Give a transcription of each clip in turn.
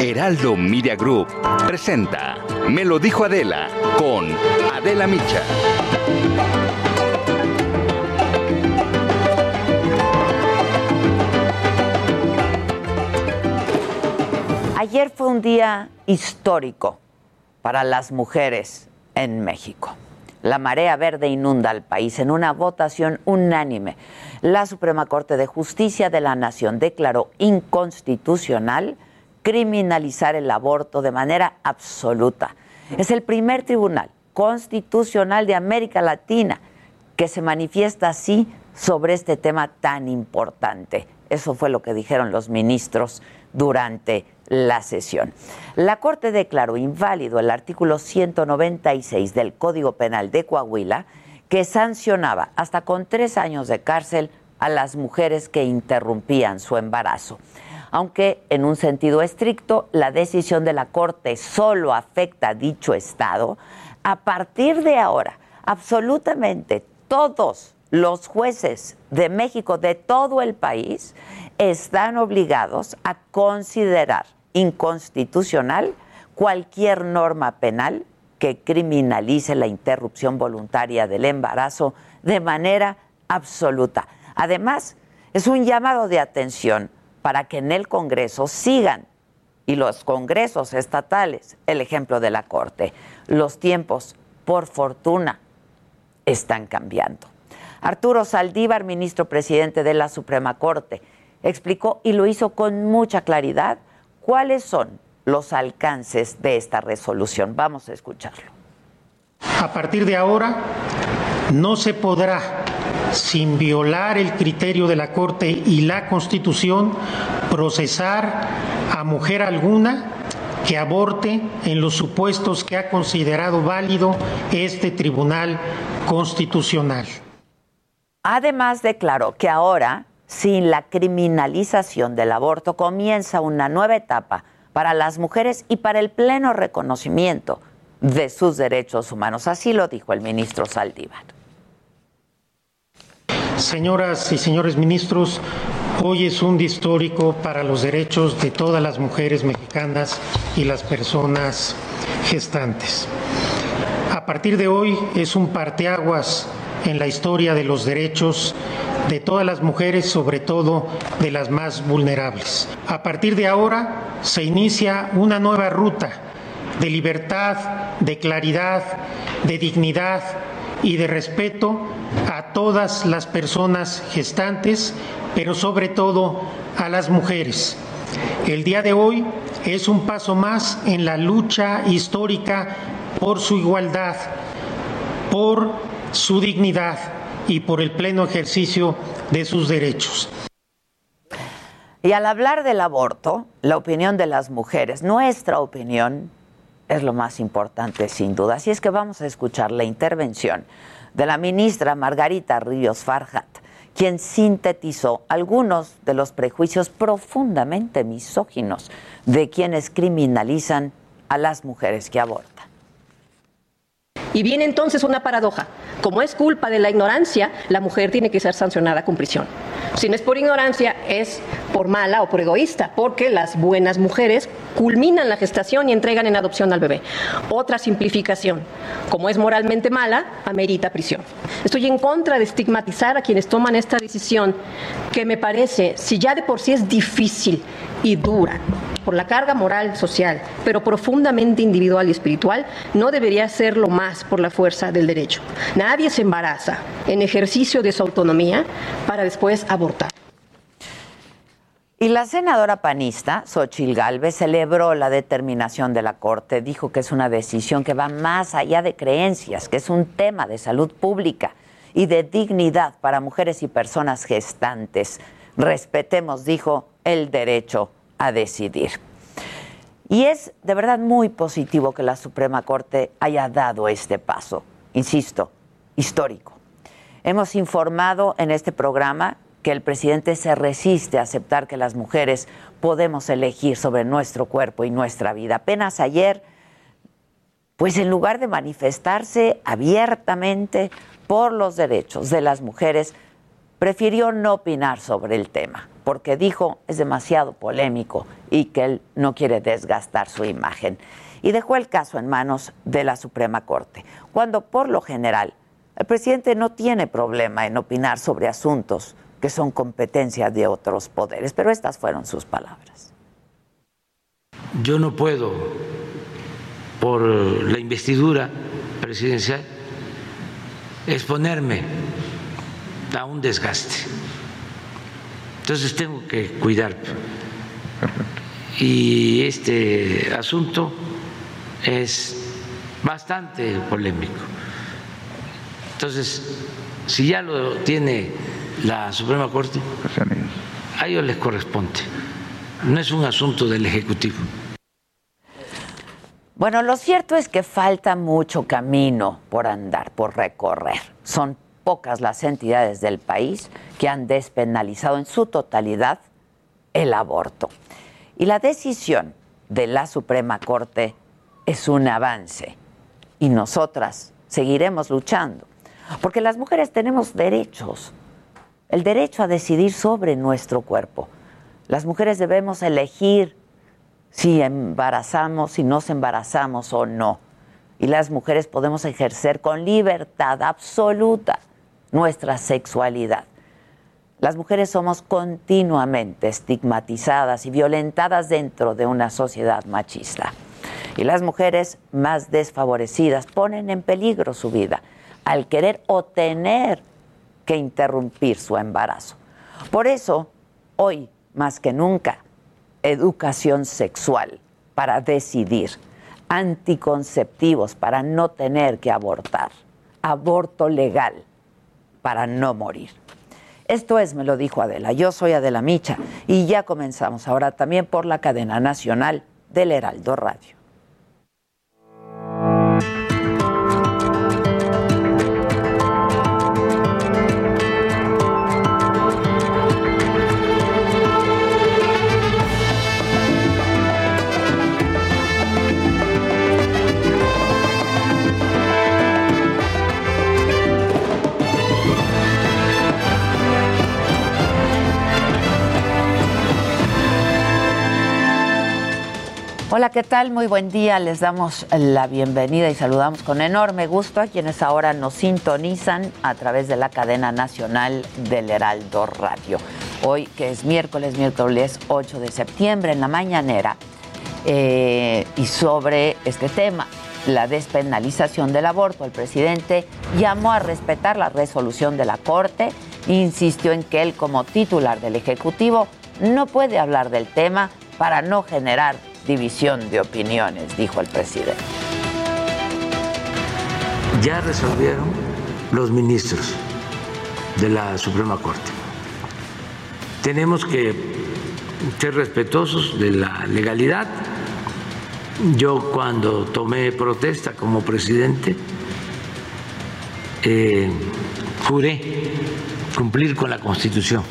Heraldo Media Group presenta Me lo dijo Adela con Adela Micha. Ayer fue un día histórico para las mujeres en México. La marea verde inunda al país en una votación unánime. La Suprema Corte de Justicia de la Nación declaró inconstitucional criminalizar el aborto de manera absoluta. Es el primer tribunal constitucional de América Latina que se manifiesta así sobre este tema tan importante. Eso fue lo que dijeron los ministros durante la sesión. La Corte declaró inválido el artículo 196 del Código Penal de Coahuila, que sancionaba hasta con 3 años de cárcel a las mujeres que interrumpían su embarazo. Aunque, en un sentido estricto, la decisión de la Corte solo afecta a dicho estado, a partir de ahora, absolutamente todos los jueces de México, de todo el país, están obligados a considerar inconstitucional cualquier norma penal que criminalice la interrupción voluntaria del embarazo de manera absoluta. Además, es un llamado de atención para que en el Congreso sigan, y los congresos estatales, el ejemplo de la Corte. Los tiempos, por fortuna, están cambiando. Arturo Zaldívar, ministro presidente de la Suprema Corte, explicó, y lo hizo con mucha claridad, cuáles son los alcances de esta resolución. Vamos a escucharlo. A partir de ahora, no se podrá, sin violar el criterio de la Corte y la Constitución, procesar a mujer alguna que aborte en los supuestos que ha considerado válido este Tribunal Constitucional. Además, declaró que ahora, sin la criminalización del aborto, comienza una nueva etapa para las mujeres y para el pleno reconocimiento de sus derechos humanos. Así lo dijo el ministro Zaldívar. Señoras y señores ministros, hoy es un día histórico para los derechos de todas las mujeres mexicanas y las personas gestantes. A partir de hoy es un parteaguas en la historia de los derechos de todas las mujeres, sobre todo de las más vulnerables. A partir de ahora se inicia una nueva ruta de libertad, de claridad, de dignidad y de respeto a todas las personas gestantes, pero sobre todo a las mujeres. El día de hoy es un paso más en la lucha histórica por su igualdad, por su dignidad y por el pleno ejercicio de sus derechos. Y al hablar del aborto, la opinión de las mujeres, nuestra opinión, es lo más importante, sin duda. Así es que vamos a escuchar la intervención de la ministra Margarita Ríos Farjat, quien sintetizó algunos de los prejuicios profundamente misóginos de quienes criminalizan a las mujeres que abortan. Y viene entonces una paradoja. Como es culpa de la ignorancia, la mujer tiene que ser sancionada con prisión. Si no es por ignorancia, es por mala o por egoísta, porque las buenas mujeres culminan la gestación y entregan en adopción al bebé. Otra simplificación. Como es moralmente mala, amerita prisión. Estoy en contra de estigmatizar a quienes toman esta decisión, que me parece, si ya de por sí es difícil y dura, por la carga moral, social, pero profundamente individual y espiritual, no debería serlo más por la fuerza del derecho. Nadie se embaraza en ejercicio de su autonomía para después abortar. Y la senadora panista, Xochil Galvez, celebró la determinación de la Corte. Dijo que es una decisión que va más allá de creencias, que es un tema de salud pública y de dignidad para mujeres y personas gestantes. Respetemos, dijo, el derecho a decidir. Y es de verdad muy positivo que la Suprema Corte haya dado este paso, insisto, histórico. Hemos informado en este programa que el presidente se resiste a aceptar que las mujeres podemos elegir sobre nuestro cuerpo y nuestra vida. Apenas ayer, pues en lugar de manifestarse abiertamente por los derechos de las mujeres, prefirió no opinar sobre el tema, porque dijo es demasiado polémico y que él no quiere desgastar su imagen. Y dejó el caso en manos de la Suprema Corte, cuando por lo general el presidente no tiene problema en opinar sobre asuntos que son competencia de otros poderes. Pero estas fueron sus palabras. Yo no puedo, por la investidura presidencial, exponerme a un desgaste. Entonces tengo que cuidar. Y este asunto es bastante polémico. Entonces, si ya lo tiene la Suprema Corte, a ellos les corresponde. No es un asunto del Ejecutivo. Bueno, lo cierto es que falta mucho camino por andar, por recorrer. Son pocas las entidades del país que han despenalizado en su totalidad el aborto. Y la decisión de la Suprema Corte es un avance. Y nosotras seguiremos luchando, porque las mujeres tenemos derechos. El derecho a decidir sobre nuestro cuerpo. Las mujeres debemos elegir si embarazamos, si nos embarazamos o no. Y las mujeres podemos ejercer con libertad absoluta nuestra sexualidad. Las mujeres somos continuamente estigmatizadas y violentadas dentro de una sociedad machista. Y las mujeres más desfavorecidas ponen en peligro su vida al querer o tener que interrumpir su embarazo. Por eso, hoy más que nunca, educación sexual para decidir, anticonceptivos para no tener que abortar, aborto legal para no morir. Esto es, me lo dijo Adela. Yo soy Adela Micha y ya comenzamos ahora también por la cadena nacional del Heraldo Radio. Hola, ¿qué tal? Muy buen día. Les damos la bienvenida y saludamos con enorme gusto a quienes ahora nos sintonizan a través de la cadena nacional del Heraldo Radio. Hoy, que es miércoles 8 de septiembre, en la mañanera, y sobre este tema, la despenalización del aborto, el presidente llamó a respetar la resolución de la Corte, insistió en que él, como titular del Ejecutivo, no puede hablar del tema para no generar división de opiniones, dijo el presidente. Ya resolvieron los ministros de la Suprema Corte. Tenemos que ser respetuosos de la legalidad. Yo, cuando tomé protesta como presidente, juré cumplir con la Constitución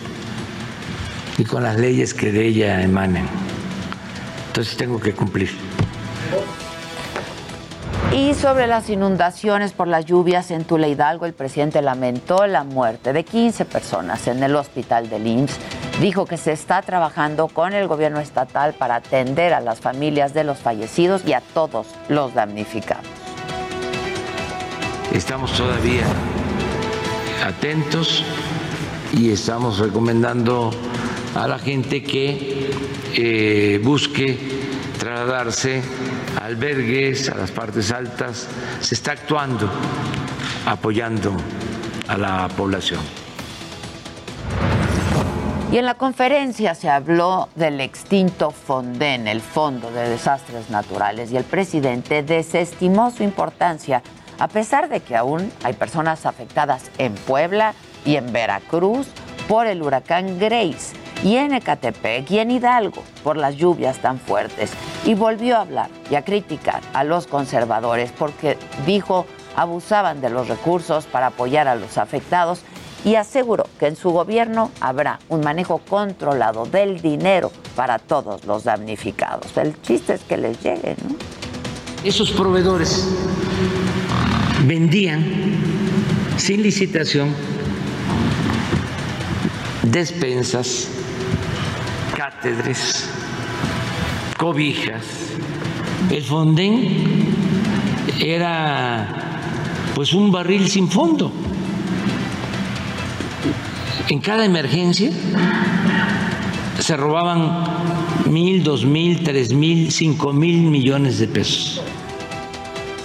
y con las leyes que de ella emanen. Entonces tengo que cumplir. Y sobre las inundaciones por las lluvias en Tula, Hidalgo, el presidente lamentó la muerte de 15 personas en el hospital del IMSS. Dijo que se está trabajando con el gobierno estatal para atender a las familias de los fallecidos y a todos los damnificados. Estamos todavía atentos y estamos recomendando a la gente que busque trasladarse a albergues, a las partes altas. Se está actuando, apoyando a la población. Y en la conferencia se habló del extinto FONDEN, el Fondo de Desastres Naturales, y el presidente desestimó su importancia a pesar de que aún hay personas afectadas en Puebla y en Veracruz por el huracán Grace, y en Ecatepec y en Hidalgo por las lluvias tan fuertes. Y volvió a hablar y a criticar a los conservadores porque, dijo, abusaban de los recursos para apoyar a los afectados, y aseguró que en su gobierno habrá un manejo controlado del dinero para todos los damnificados. El chiste es que les llegue, ¿no? Esos proveedores vendían sin licitación despensas, cátedres, cobijas. El Fonden era pues un barril sin fondo. En cada emergencia se robaban 1,000, 2,000, 3,000, 5,000 millones de pesos.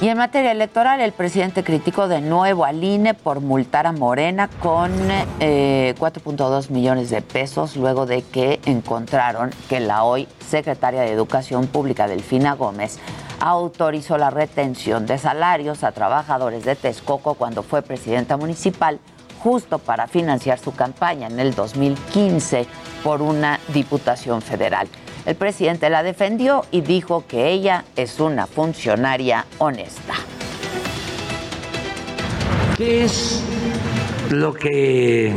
Y en materia electoral, el presidente criticó de nuevo al INE por multar a Morena con 4.2 millones de pesos luego de que encontraron que la hoy secretaria de Educación Pública, Delfina Gómez, autorizó la retención de salarios a trabajadores de Texcoco cuando fue presidenta municipal, justo para financiar su campaña en el 2015 por una diputación federal. El presidente la defendió y dijo que ella es una funcionaria honesta. ¿Qué es lo que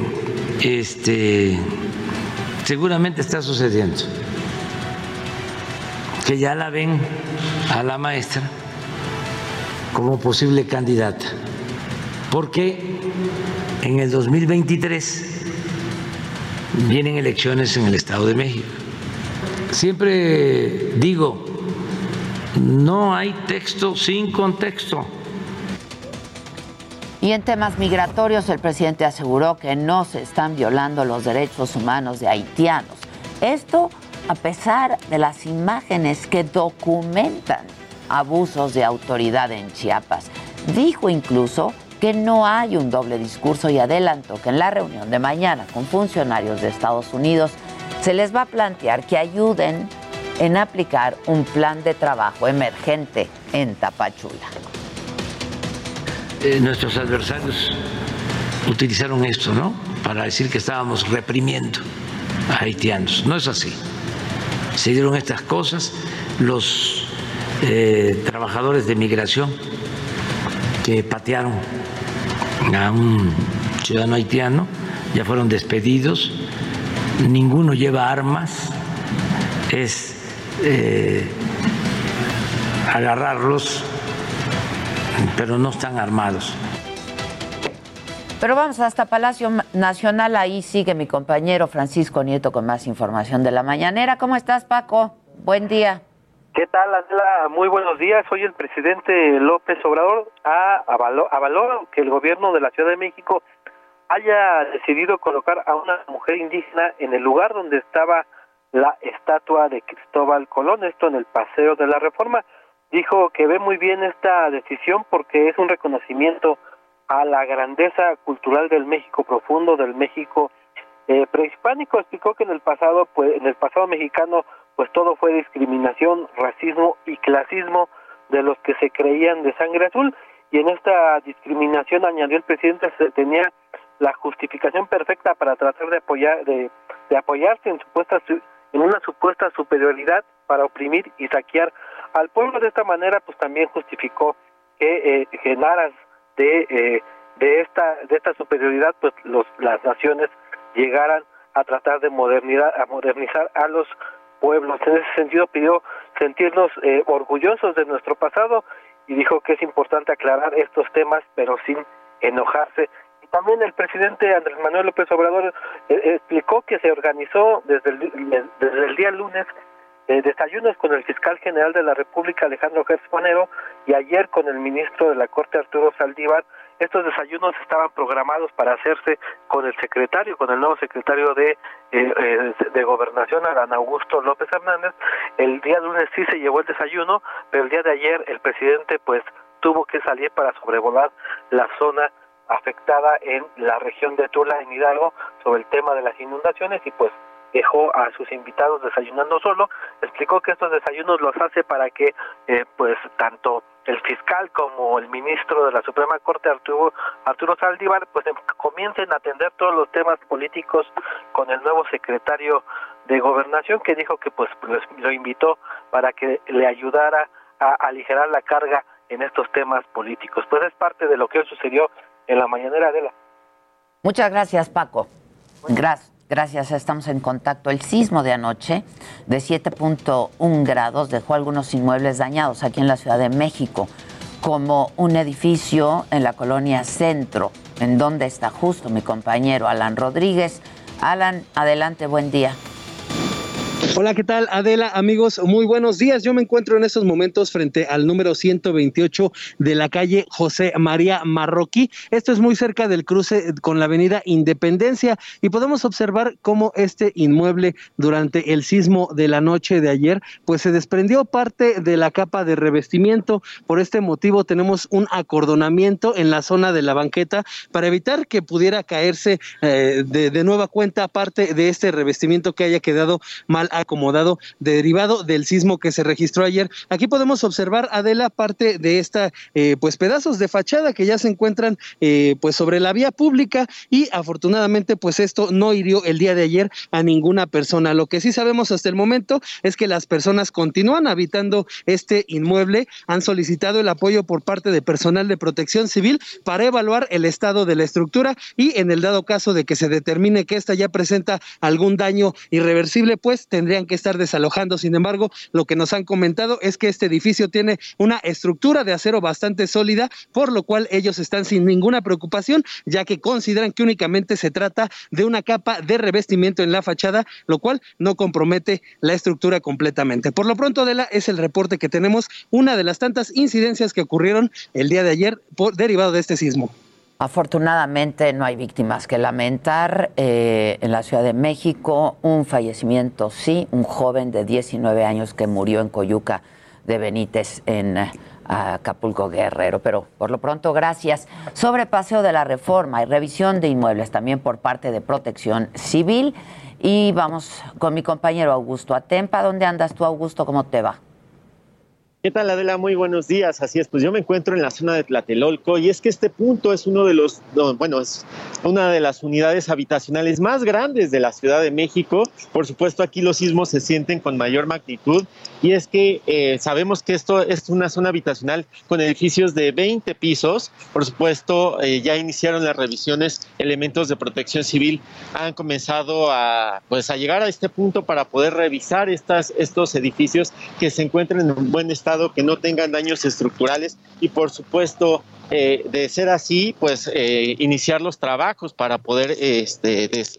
seguramente está sucediendo? Que ya la ven a la maestra como posible candidata. Porque en el 2023 vienen elecciones en el Estado de México. Siempre digo, no hay texto sin contexto. Y en temas migratorios, el presidente aseguró que no se están violando los derechos humanos de haitianos. Esto a pesar de las imágenes que documentan abusos de autoridad en Chiapas. Dijo incluso que no hay un doble discurso y adelantó que en la reunión de mañana con funcionarios de Estados Unidos se les va a plantear que ayuden en aplicar un plan de trabajo emergente en Tapachula. Nuestros adversarios utilizaron esto, ¿no?, para decir que estábamos reprimiendo a haitianos. No es así. Se dieron estas cosas. Los trabajadores de migración que patearon a un ciudadano haitiano ya fueron despedidos. Ninguno lleva armas, es agarrarlos, pero no están armados. Pero vamos hasta Palacio Nacional, ahí sigue mi compañero Francisco Nieto con más información de la mañanera. ¿Cómo estás, Paco? Buen día. ¿Qué tal, Adela? Muy buenos días. Hoy el presidente López Obrador avaló que el gobierno de la Ciudad de México haya decidido colocar a una mujer indígena en el lugar donde estaba la estatua de Cristóbal Colón, esto en el Paseo de la Reforma. Dijo que ve muy bien esta decisión porque es un reconocimiento a la grandeza cultural del México profundo, del México prehispánico. Explicó que en el pasado mexicano pues todo fue discriminación, racismo y clasismo de los que se creían de sangre azul, y en esta discriminación, añadió el presidente, se tenía la justificación perfecta para tratar de apoyar, de apoyarse en una supuesta superioridad para oprimir y saquear al pueblo. De esta manera, pues también justificó que en aras de esta superioridad, pues las naciones llegaran a tratar de modernizar a los pueblos. En ese sentido, pidió sentirnos orgullosos de nuestro pasado y dijo que es importante aclarar estos temas, pero sin enojarse. También el presidente Andrés Manuel López Obrador explicó que se organizó desde el día lunes desayunos con el fiscal general de la República, Alejandro Gertz Manero, y ayer con el ministro de la Corte, Arturo Zaldívar. Estos desayunos estaban programados para hacerse con el nuevo secretario de Gobernación, Adán Augusto López Hernández. El día lunes sí se llevó el desayuno, pero el día de ayer el presidente pues tuvo que salir para sobrevolar la zona afectada en la región de Tula, en Hidalgo, sobre el tema de las inundaciones, y pues dejó a sus invitados desayunando solo. Explicó que estos desayunos los hace para que pues tanto el fiscal como el ministro de la Suprema Corte, Arturo Zaldívar, pues comiencen a atender todos los temas políticos con el nuevo secretario de Gobernación, que dijo que pues lo invitó para que le ayudara a aligerar la carga en estos temas políticos. Pues es parte de lo que hoy sucedió en la mañanera, Adela. Muchas gracias, Paco. Gracias, estamos en contacto. El sismo de anoche de 7.1 grados dejó algunos inmuebles dañados aquí en la Ciudad de México, como un edificio en la colonia Centro, en donde está justo mi compañero Alan Rodríguez. Alan, adelante, buen día. Hola, ¿qué tal, Adela? Amigos, muy buenos días. Yo me encuentro en estos momentos frente al número 128 de la calle José María Marroquí. Esto es muy cerca del cruce con la Avenida Independencia y podemos observar cómo este inmueble durante el sismo de la noche de ayer, pues se desprendió parte de la capa de revestimiento. Por este motivo tenemos un acordonamiento en la zona de la banqueta para evitar que pudiera caerse de nueva cuenta parte de este revestimiento que haya quedado mal acomodado, derivado del sismo que se registró ayer. Aquí podemos observar, Adela, parte de esta pues pedazos de fachada que ya se encuentran pues sobre la vía pública, y afortunadamente pues esto no hirió el día de ayer a ninguna persona. Lo que sí sabemos hasta el momento es que las personas continúan habitando este inmueble, han solicitado el apoyo por parte de personal de Protección Civil para evaluar el estado de la estructura y, en el dado caso de que se determine que esta ya presenta algún daño irreversible, pues tendrían que estar desalojando. Sin embargo, lo que nos han comentado es que este edificio tiene una estructura de acero bastante sólida, por lo cual ellos están sin ninguna preocupación, ya que consideran que únicamente se trata de una capa de revestimiento en la fachada, lo cual no compromete la estructura completamente. Por lo pronto, Adela, es el reporte que tenemos, una de las tantas incidencias que ocurrieron el día de ayer derivado de este sismo. Afortunadamente no hay víctimas que lamentar en la Ciudad de México. Un fallecimiento, sí, un joven de 19 años que murió en Coyuca de Benítez, en Acapulco, Guerrero. Pero por lo pronto, gracias. Sobre Paseo de la Reforma y revisión de inmuebles también por parte de Protección Civil. Y vamos con mi compañero Augusto Atempa. ¿Dónde andas tú, Augusto? ¿Cómo te va? ¿Qué tal, Adela? Muy buenos días. Así es, pues yo me encuentro en la zona de Tlatelolco, y es que este punto es es una de las unidades habitacionales más grandes de la Ciudad de México. Por supuesto, aquí los sismos se sienten con mayor magnitud, y es que sabemos que esto es una zona habitacional con edificios de 20 pisos. Por supuesto, ya iniciaron las revisiones, elementos de Protección Civil han comenzado a llegar a este punto para poder revisar estos edificios que se encuentran en buen estado, que no tengan daños estructurales, y por supuesto de ser así, pues iniciar los trabajos para poder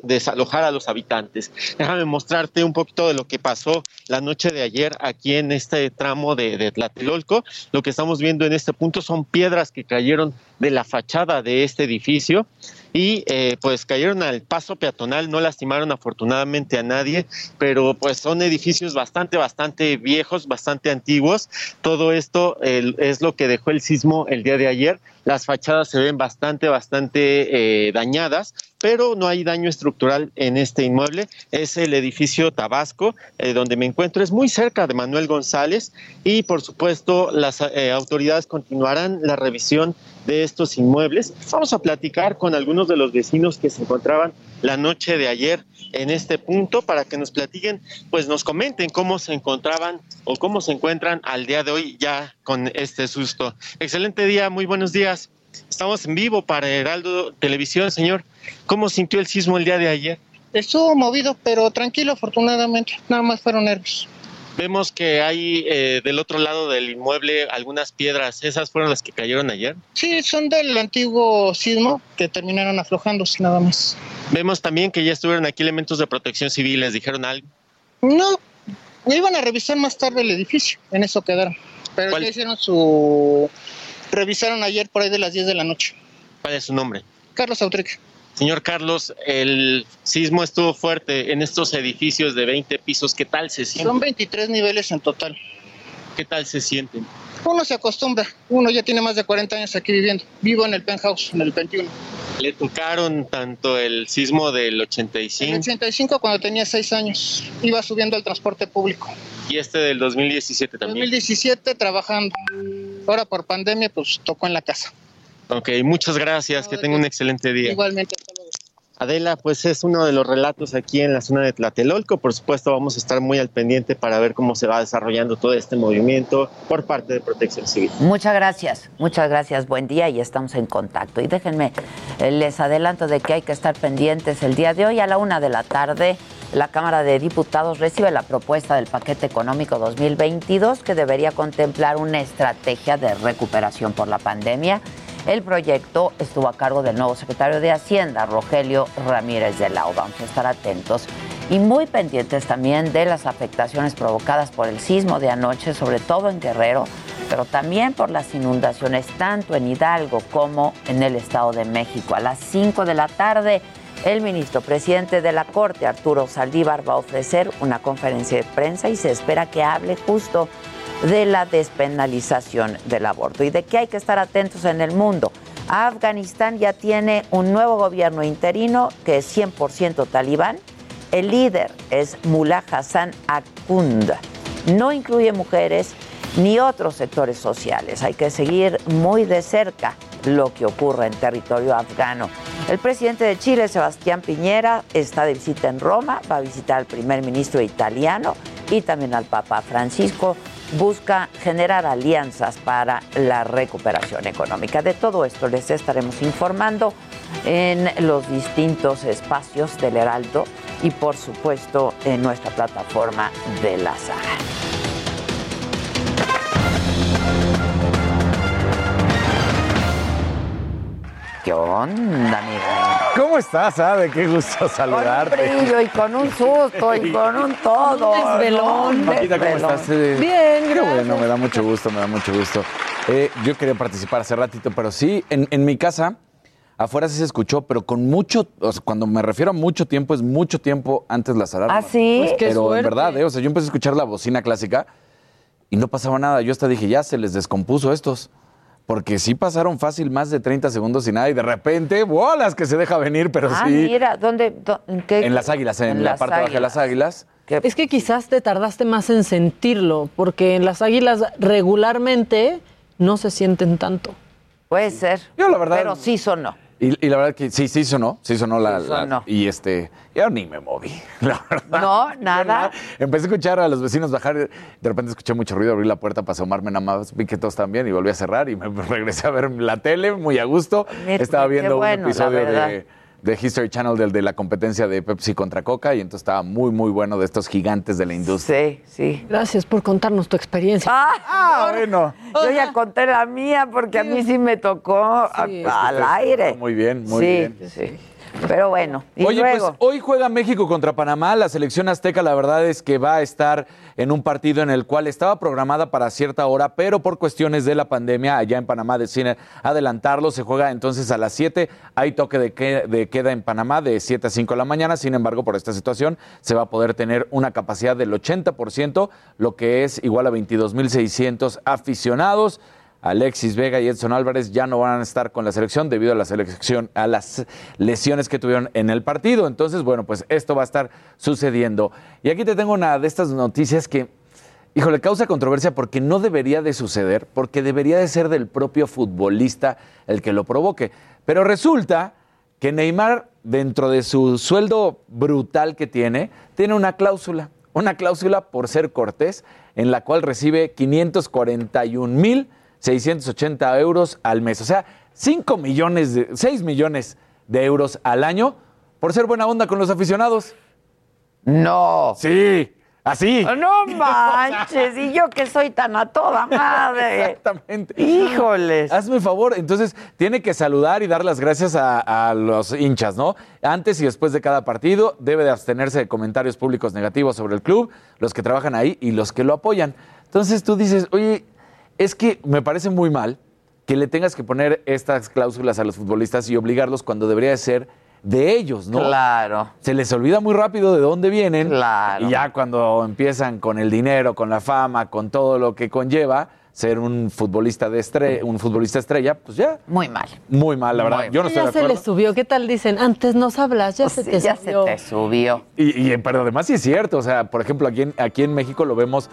desalojar a los habitantes. Déjame mostrarte un poquito de lo que pasó la noche de ayer aquí en este tramo de Tlatelolco. Lo que estamos viendo en este punto son piedras que cayeron de la fachada de este edificio y pues cayeron al paso peatonal, no lastimaron afortunadamente a nadie, pero pues son edificios bastante viejos, bastante antiguos. Todo esto es lo que dejó el sismo el día de ayer. Las fachadas se ven bastante dañadas, pero no hay daño estructural en este inmueble. Es el edificio Tabasco, donde me encuentro, es muy cerca de Manuel González, y por supuesto las autoridades continuarán la revisión de estos inmuebles. Vamos a platicar con algunos de los vecinos que se encontraban la noche de ayer en este punto para que nos platiquen, pues nos comenten cómo se encontraban o cómo se encuentran al día de hoy ya con este susto. Excelente día, muy buenos días. Estamos en vivo para Heraldo Televisión. Señor, ¿cómo sintió el sismo el día de ayer? Estuvo movido, pero tranquilo, afortunadamente. Nada más fueron nervios. Vemos que hay del otro lado del inmueble algunas piedras. ¿Esas fueron las que cayeron ayer? Sí, son del antiguo sismo que terminaron aflojándose, nada más. Vemos también que ya estuvieron aquí elementos de Protección Civil. ¿Les dijeron algo? No, iban a revisar más tarde el edificio. En eso quedaron. Pero ¿cuál? Ya hicieron revisaron ayer por ahí de las 10 de la noche. ¿Cuál es su nombre? Carlos Autric. Señor Carlos, el sismo estuvo fuerte en estos edificios de 20 pisos. ¿Qué tal se sienten? Son 23 niveles en total. ¿Qué tal se sienten? Uno se acostumbra. Uno ya tiene más de 40 años aquí viviendo. Vivo en el penthouse, en el 21. ¿Le tocaron tanto el sismo del 85? El 85 cuando tenía 6 años. Iba subiendo al transporte público. ¿Y este del 2017 también? 2017 trabajando. Ahora por pandemia, pues tocó en la casa. Ok, muchas gracias, que tenga un excelente día. Igualmente. Adela, pues es uno de los relatos aquí en la zona de Tlatelolco. Por supuesto, vamos a estar muy al pendiente para ver cómo se va desarrollando todo este movimiento por parte de Protección Civil. Muchas gracias, buen día y estamos en contacto. Y déjenme, les adelanto de que hay que estar pendientes el día de hoy a la 1:00 p.m. La Cámara de Diputados recibe la propuesta del paquete económico 2022 que debería contemplar una estrategia de recuperación por la pandemia. El proyecto estuvo a cargo del nuevo secretario de Hacienda, Rogelio Ramírez de Lau. Vamos a estar atentos y muy pendientes también de las afectaciones provocadas por el sismo de anoche, sobre todo en Guerrero, pero también por las inundaciones tanto en Hidalgo como en el Estado de México. A las 5:00 p.m, el ministro presidente de la Corte, Arturo Zaldívar, va a ofrecer una conferencia de prensa y se espera que hable justo de la despenalización del aborto y de que hay que estar atentos en el mundo. Afganistán ya tiene un nuevo gobierno interino que es 100% talibán. El líder es Mullah Hassan Akhund. No incluye mujeres ni otros sectores sociales. Hay que seguir muy de cerca lo que ocurre en territorio afgano. El presidente de Chile, Sebastián Piñera, está de visita en Roma. Va a visitar al primer ministro italiano y también al Papa Francisco. Busca generar alianzas para la recuperación económica. De todo esto les estaremos informando en los distintos espacios del Heraldo y, por supuesto, en nuestra plataforma de la Saga. ¿Qué onda, amigo? ¿Cómo estás, Ade? Qué gusto saludarte. Con un brillo y con un susto y con un todo. Un desvelón. Paquita, ¿cómo estás? Bien, gracias. Bueno, me da mucho gusto, me da mucho gusto. Yo quería participar hace ratito, pero sí, en mi casa, afuera sí se escuchó, pero con mucho, o sea, cuando me refiero a mucho tiempo, es mucho tiempo antes las alarmas. ¿Ah, sí? Pues qué pero suerte. En verdad, o sea, yo empecé a escuchar la bocina clásica y no pasaba nada. Yo hasta dije, ya se les descompuso a estos. Porque sí pasaron fácil más de 30 segundos y nada, y de repente, ¡bolas! Que se deja venir, pero sí. Ah, mira, ¿dónde? En las Águilas, en la parte baja de las Águilas. Es que quizás te tardaste más en sentirlo, porque en las Águilas regularmente no se sienten tanto. Puede ser. Yo la verdad. Pero sí sonó. Y la verdad que sí sonó. Y yo ni me moví, la verdad. No, nada. Empecé a escuchar a los vecinos bajar, de repente escuché mucho ruido, abrí la puerta para asomarme, nada más vi que todos también y volví a cerrar y me regresé a ver la tele muy a gusto. Estaba viendo un episodio de History Channel de la competencia de Pepsi contra Coca y entonces estaba muy, muy bueno de estos gigantes de la industria. Sí, sí. Gracias por contarnos tu experiencia. Bueno. Yo ya conté la mía porque a mí sí me tocó al aire. Muy bien, muy bien. Sí. Pero bueno, y oye, luego, pues hoy juega México contra Panamá. La selección azteca, la verdad es que va a estar en un partido en el cual estaba programada para cierta hora, pero por cuestiones de la pandemia allá en Panamá deciden adelantarlo. Se juega entonces a las 7. Hay toque de queda en Panamá de 7 a 5 de la mañana. Sin embargo, por esta situación se va a poder tener una capacidad del 80%, lo que es igual a 22,600 aficionados. Alexis Vega y Edson Álvarez ya no van a estar con la selección debido a las lesiones que tuvieron en el partido. Entonces, bueno, pues esto va a estar sucediendo. Y aquí te tengo una de estas noticias que, híjole, causa controversia porque no debería de suceder, porque debería de ser del propio futbolista el que lo provoque. Pero resulta que Neymar, dentro de su sueldo brutal que tiene una cláusula por ser cortés, en la cual recibe 541,680 euros al mes, o sea, 6 millones de euros al año por ser buena onda con los aficionados. No. Sí, así. No manches, y yo que soy tan a toda madre. Exactamente. Híjoles. Hazme el favor, entonces tiene que saludar y dar las gracias a los hinchas, ¿no? Antes y después de cada partido debe de abstenerse de comentarios públicos negativos sobre el club, los que trabajan ahí y los que lo apoyan. Entonces tú dices, oye, es que me parece muy mal que le tengas que poner estas cláusulas a los futbolistas y obligarlos cuando debería ser de ellos, ¿no? Claro. Se les olvida muy rápido de dónde vienen. Claro. Y ya cuando empiezan con el dinero, con la fama, con todo lo que conlleva ser un futbolista un futbolista estrella, pues ya. Muy mal. Muy mal, la verdad. Mal. Yo no estoy de acuerdo. Ya se les subió. ¿Qué tal dicen? Antes nos hablas, ya se te subió. Pero además sí es cierto. O sea, por ejemplo, aquí en México lo vemos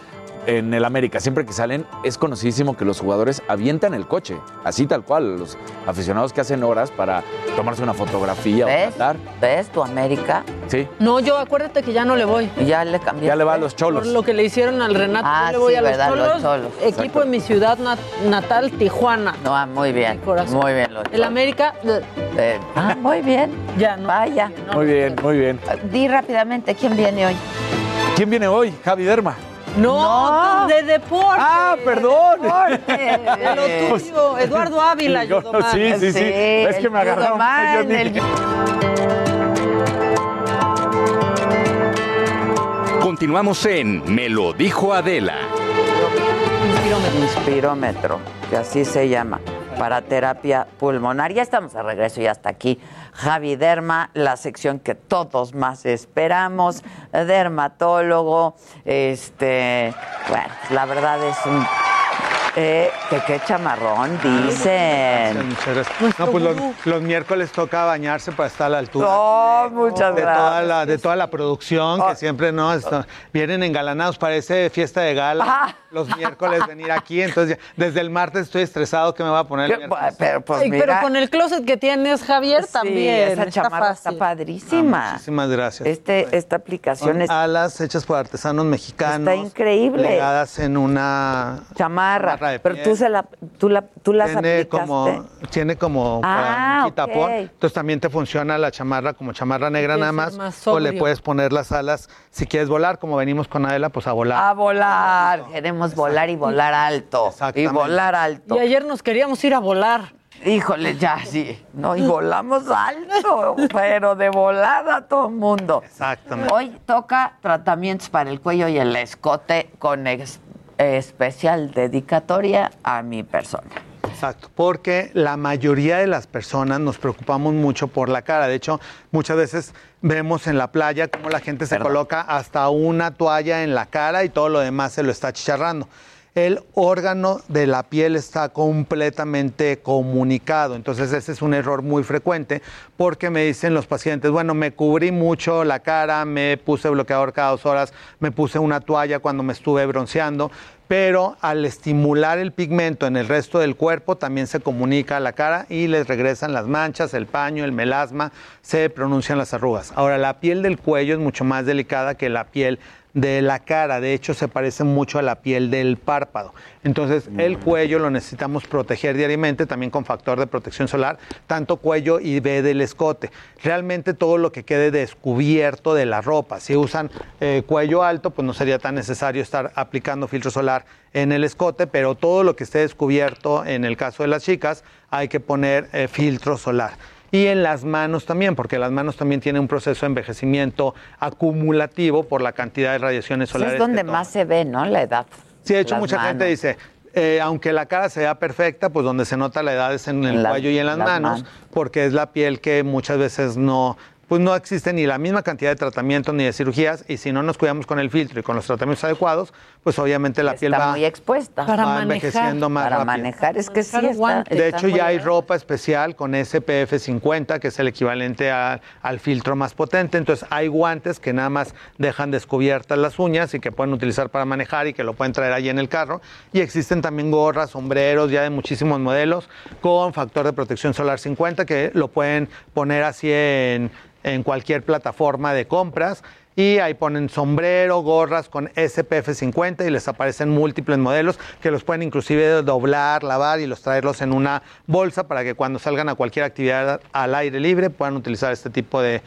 en el América, siempre que salen, es conocidísimo que los jugadores avientan el coche, así tal cual, los aficionados que hacen horas para tomarse una fotografía. ¿Ves? O cantar. ¿Ves tu América? Sí. No, yo acuérdate que ya no le voy. Ya le cambié. Ya le va a los Cholos. Por lo que le hicieron al Renato, yo le voy, sí, a los, verdad, Cholos, los Cholos. Equipo, exacto, en mi ciudad natal, Tijuana. No, ah, muy bien. Muy bien. Los el América. Ah, muy bien. Ya, no. Vaya. No, muy bien, muy bien. Di rápidamente, ¿quién viene hoy? ¿Quién viene hoy? Javi Derma. No, no, de deporte. Ah, perdón. De lo tuyo, Eduardo Ávila. Sí, Yudomán. Sí, sí, sí. Es que me agarraron. Continuamos en Me lo dijo Adela. Inspirómetro, que así se llama, para terapia pulmonar. Ya estamos de regreso y hasta aquí Javi Derma, la sección que todos más esperamos, dermatólogo, bueno, la verdad es un... que qué chamarrón, dicen. Muchas gracias. No, pues los miércoles toca bañarse para estar a la altura. No, muchas gracias. De toda la producción, que siempre no está, vienen engalanados, parece fiesta de gala. Los miércoles venir aquí, entonces desde el martes estoy estresado que me va a poner. Pero con el closet que tienes, Javier, sí, también. Esa chamarra está padrísima. Ah, muchísimas gracias. Esta aplicación son alas hechas por artesanos mexicanos. Está increíble. Pegadas en una chamarra. Pero tú las aplicaste. Tiene como quitapón. Okay. Entonces también te funciona la chamarra como chamarra negra nada más. O le puedes poner las alas. Si quieres volar, como venimos con Adela, pues a volar. A volar. Queremos volar y volar alto. Y volar alto. Y ayer nos queríamos ir a volar. Híjole, ya sí. No, y volamos alto, pero de volada a todo el mundo. Exactamente. Hoy toca tratamientos para el cuello y el escote con especial dedicatoria a mi persona. Exacto, porque la mayoría de las personas nos preocupamos mucho por la cara. De hecho, muchas veces vemos en la playa cómo la gente se coloca hasta una toalla en la cara y todo lo demás se lo está achicharrando. El órgano de la piel está completamente comunicado, entonces ese es un error muy frecuente porque me dicen los pacientes, bueno, me cubrí mucho la cara, me puse bloqueador cada 2 horas, me puse una toalla cuando me estuve bronceando, pero al estimular el pigmento en el resto del cuerpo también se comunica a la cara y les regresan las manchas, el paño, el melasma, se pronuncian las arrugas. Ahora, la piel del cuello es mucho más delicada que la piel de la cara, de hecho se parece mucho a la piel del párpado. Entonces el cuello lo necesitamos proteger diariamente, también con factor de protección solar, tanto cuello y B del escote. Realmente todo lo que quede descubierto de la ropa, si usan cuello alto, pues no sería tan necesario estar aplicando filtro solar en el escote, pero todo lo que esté descubierto, en el caso de las chicas, hay que poner filtro solar. Y en las manos también, porque las manos también tienen un proceso de envejecimiento acumulativo por la cantidad de radiaciones solares. Es donde más se ve, ¿no? La edad. Sí, de hecho, mucha gente dice, aunque la cara se vea perfecta, pues donde se nota la edad es en el cuello y en las manos, porque es la piel que muchas veces no... pues no existe ni la misma cantidad de tratamientos ni de cirugías, y si no nos cuidamos con el filtro y con los tratamientos adecuados, pues obviamente la piel va muy expuesta, va envejeciendo más rápido. Para manejar es que sí está. De hecho ya hay ropa especial con SPF 50, que es el equivalente al filtro más potente, entonces hay guantes que nada más dejan descubiertas las uñas y que pueden utilizar para manejar y que lo pueden traer ahí en el carro, y existen también gorras, sombreros ya de muchísimos modelos con factor de protección solar 50 que lo pueden poner así en cualquier plataforma de compras, y ahí ponen sombrero, gorras con SPF 50 y les aparecen múltiples modelos que los pueden inclusive doblar, lavar y traerlos en una bolsa para que cuando salgan a cualquier actividad al aire libre puedan utilizar este tipo de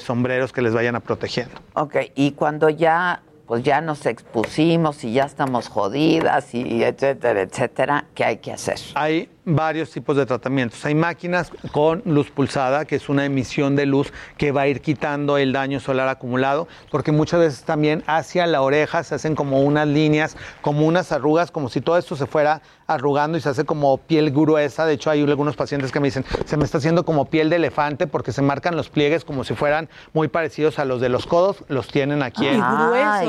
sombreros que les vayan a protegiendo. Ok, y cuando ya, pues ya nos expusimos y ya estamos jodidas y etcétera, etcétera, ¿qué hay que hacer? Hay varios tipos de tratamientos. Hay máquinas con luz pulsada, que es una emisión de luz que va a ir quitando el daño solar acumulado, porque muchas veces también hacia la oreja se hacen como unas líneas, como unas arrugas, como si todo esto se fuera arrugando y se hace como piel gruesa. De hecho, hay algunos pacientes que me dicen, se me está haciendo como piel de elefante porque se marcan los pliegues como si fueran muy parecidos a los de los codos, los tienen aquí. Ay,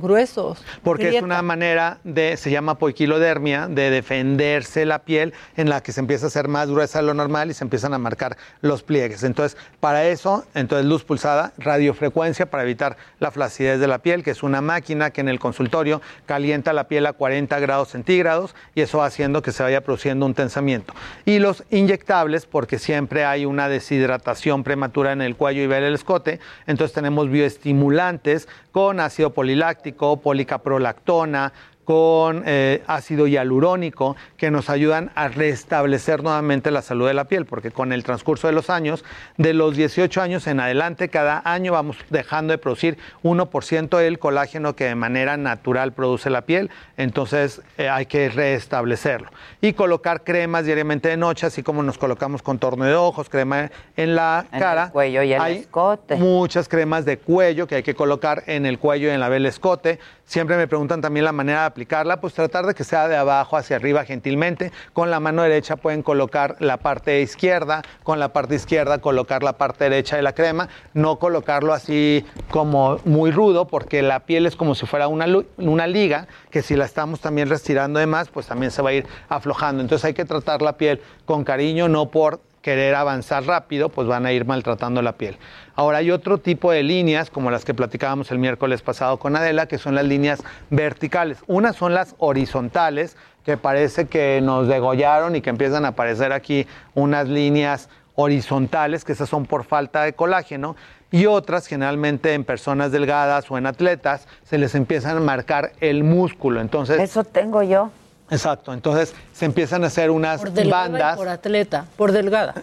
gruesos. Porque grieta. Es una manera se llama poiquilodermia, de defenderse la piel piel en la que se empieza a hacer más gruesa de lo normal y se empiezan a marcar los pliegues. Entonces, para eso, luz pulsada, radiofrecuencia para evitar la flacidez de la piel, que es una máquina que en el consultorio calienta la piel a 40 grados centígrados y eso va haciendo que se vaya produciendo un tensamiento. Y los inyectables, porque siempre hay una deshidratación prematura en el cuello y ver el escote, entonces tenemos bioestimulantes con ácido poliláctico, policaprolactona, con ácido hialurónico, que nos ayudan a restablecer nuevamente la salud de la piel, porque con el transcurso de los años, de los 18 años en adelante, cada año vamos dejando de producir 1% del colágeno que de manera natural produce la piel, entonces hay que restablecerlo. Y colocar cremas diariamente de noche, así como nos colocamos contorno de ojos, crema en la cara. En el cuello y el escote. Muchas cremas de cuello que hay que colocar en el cuello y en la del escote. Siempre me preguntan también la manera de aplicarla, pues tratar de que sea de abajo hacia arriba gentilmente. Con la mano derecha pueden colocar la parte izquierda, con la parte izquierda colocar la parte derecha de la crema, no colocarlo así como muy rudo, porque la piel es como si fuera una liga, que si la estamos también retirando de más, pues también se va a ir aflojando. Entonces hay que tratar la piel con cariño, no por querer avanzar rápido, pues van a ir maltratando la piel. Ahora hay otro tipo de líneas, como las que platicábamos el miércoles pasado con Adela, que son las líneas verticales. Unas son las horizontales, que parece que nos degollaron y que empiezan a aparecer aquí unas líneas horizontales, que esas son por falta de colágeno, y otras, generalmente en personas delgadas o en atletas, se les empiezan a marcar el músculo. Entonces, eso tengo yo. Exacto, entonces se empiezan a hacer unas bandas. Por atleta, por delgada.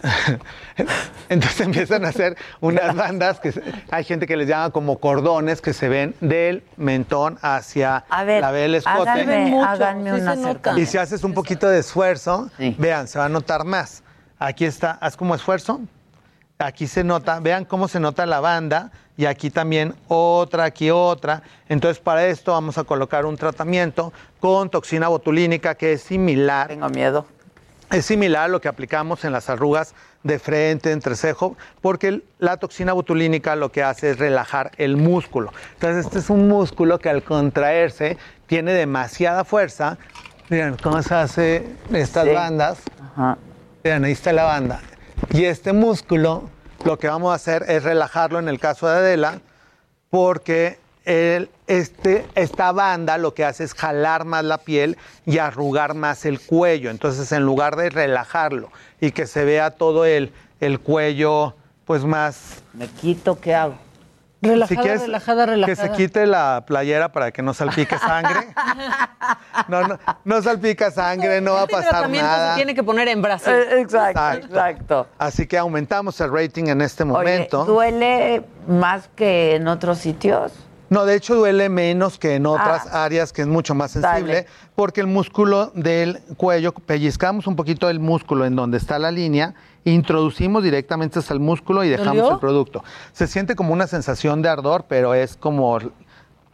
Entonces empiezan a hacer unas bandas que hay gente que les llama como cordones que se ven del mentón hacia la del escote. Háganme una cerca. Y si haces un poquito de esfuerzo, sí, vean, se va a notar más. Aquí está, haz como esfuerzo. Aquí se nota, vean cómo se nota la banda y aquí también otra, aquí otra. Entonces para esto vamos a colocar un tratamiento con toxina botulínica que es similar. Tengo miedo. Es similar a lo que aplicamos en las arrugas de frente, entrecejo, porque la toxina botulínica lo que hace es relajar el músculo. Entonces este es un músculo que al contraerse tiene demasiada fuerza. Miren cómo se hace estas bandas. Ajá. Miren, ahí está la banda. Y este músculo, lo que vamos a hacer es relajarlo en el caso de Adela, porque esta banda lo que hace es jalar más la piel y arrugar más el cuello. Entonces, en lugar de relajarlo y que se vea todo el cuello, pues más... Me quito, ¿qué hago? Relajada, si quieres, relajada. Que se quite la playera para que no salpique sangre. No salpica sangre, no va a pasar nada. Se tiene que poner en brazos. Exacto. Así que aumentamos el rating en este momento. Oye, ¿duele más que en otros sitios? No, de hecho duele menos que en otras áreas que es mucho más sensible, porque el músculo del cuello, pellizcamos un poquito el músculo en donde está la línea, introducimos directamente hasta el músculo y dejamos el producto. Se siente como una sensación de ardor, pero es como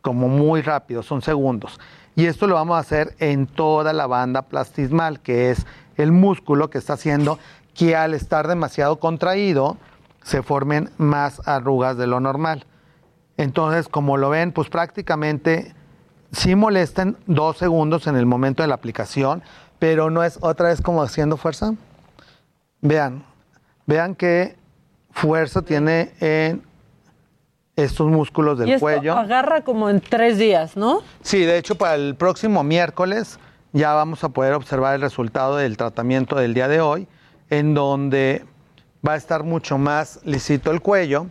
muy rápido, son segundos. Y esto lo vamos a hacer en toda la banda plastismal, que es el músculo que está haciendo que al estar demasiado contraído se formen más arrugas de lo normal. Entonces, como lo ven, pues prácticamente sí molestan 2 segundos en el momento de la aplicación, pero no es otra vez como haciendo fuerza. Vean qué fuerza tiene en estos músculos del cuello. Y esto agarra como en 3 días, ¿no? Sí, de hecho, para el próximo miércoles ya vamos a poder observar el resultado del tratamiento del día de hoy, en donde va a estar mucho más lisito el cuello.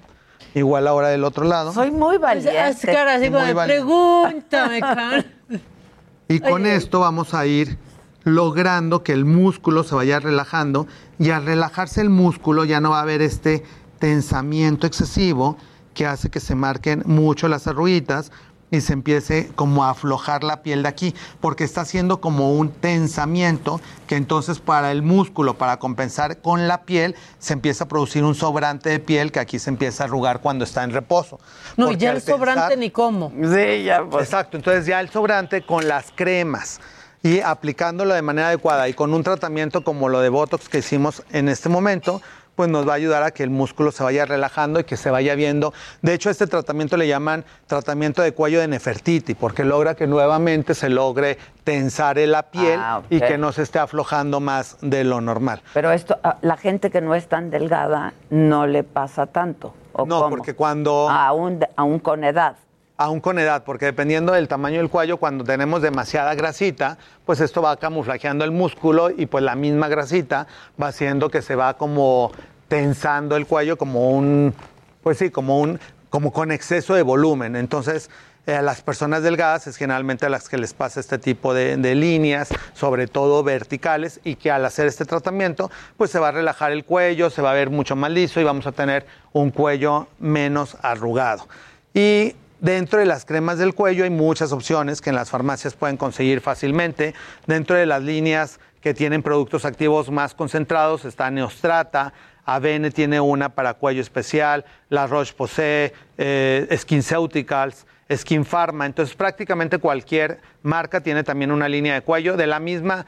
Igual ahora del otro lado. Soy muy valiente. Es cara, así como pregúntame, cara. Y con esto vamos a ir logrando que el músculo se vaya relajando. Y al relajarse el músculo ya no va a haber este tensamiento excesivo que hace que se marquen mucho las arruguitas y se empiece como a aflojar la piel de aquí, porque está haciendo como un tensamiento que entonces para el músculo, para compensar con la piel, se empieza a producir un sobrante de piel que aquí se empieza a arrugar cuando está en reposo. No, y ya el sobrante ni cómo. Sí, ya. Pues. Exacto, entonces ya el sobrante con las cremas y aplicándolo de manera adecuada y con un tratamiento como lo de Botox que hicimos en este momento, pues nos va a ayudar a que el músculo se vaya relajando y que se vaya viendo. De hecho, este tratamiento le llaman tratamiento de cuello de Nefertiti, porque logra que nuevamente se logre tensar en la piel y que no se esté aflojando más de lo normal. Pero esto, la gente que no es tan delgada no le pasa tanto, ¿o no? ¿Cómo? Porque cuando... Aún con edad. Aún con edad, porque dependiendo del tamaño del cuello, cuando tenemos demasiada grasita, pues esto va camuflajeando el músculo y pues la misma grasita va haciendo que se va como tensando el cuello como un, pues sí, como con exceso de volumen. Entonces, a las personas delgadas es generalmente a las que les pasa este tipo de líneas, sobre todo verticales, y que al hacer este tratamiento, pues se va a relajar el cuello, se va a ver mucho más liso y vamos a tener un cuello menos arrugado. Y dentro de las cremas del cuello hay muchas opciones que en las farmacias pueden conseguir fácilmente. Dentro de las líneas que tienen productos activos más concentrados está Neostrata, ABN tiene una para cuello especial, La Roche-Posay, SkinCeuticals, Skin Pharma. Entonces prácticamente cualquier marca tiene también una línea de cuello. De la misma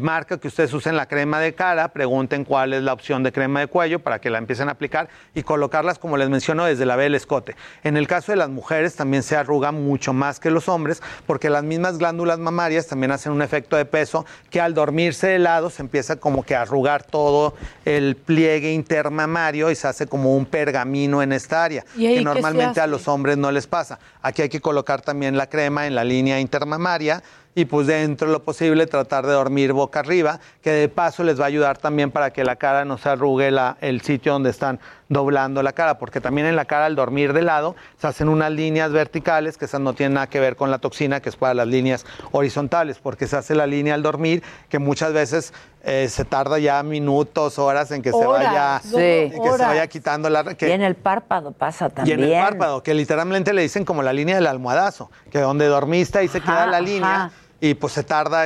marca que ustedes usen la crema de cara, pregunten cuál es la opción de crema de cuello para que la empiecen a aplicar y colocarlas, como les menciono, desde la B del escote. En el caso de las mujeres también se arruga mucho más que los hombres, porque las mismas glándulas mamarias también hacen un efecto de peso que al dormirse de lado se empieza como que a arrugar todo el pliegue intermamario y se hace como un pergamino en esta área, que normalmente a los hombres no les pasa. Aquí hay que colocar también la crema en la línea intermamaria y pues dentro de lo posible tratar de dormir boca arriba, que de paso les va a ayudar también para que la cara no se arrugue el sitio donde están doblando la cara, porque también en la cara al dormir de lado se hacen unas líneas verticales que esas no tienen nada que ver con la toxina, que es para las líneas horizontales, porque se hace la línea al dormir que muchas veces se tarda ya minutos, horas en que se vaya quitando la... Y en el párpado pasa también. Y en el párpado, que literalmente le dicen como la línea del almohadazo, que donde dormiste ahí se queda la línea. Y pues se tarda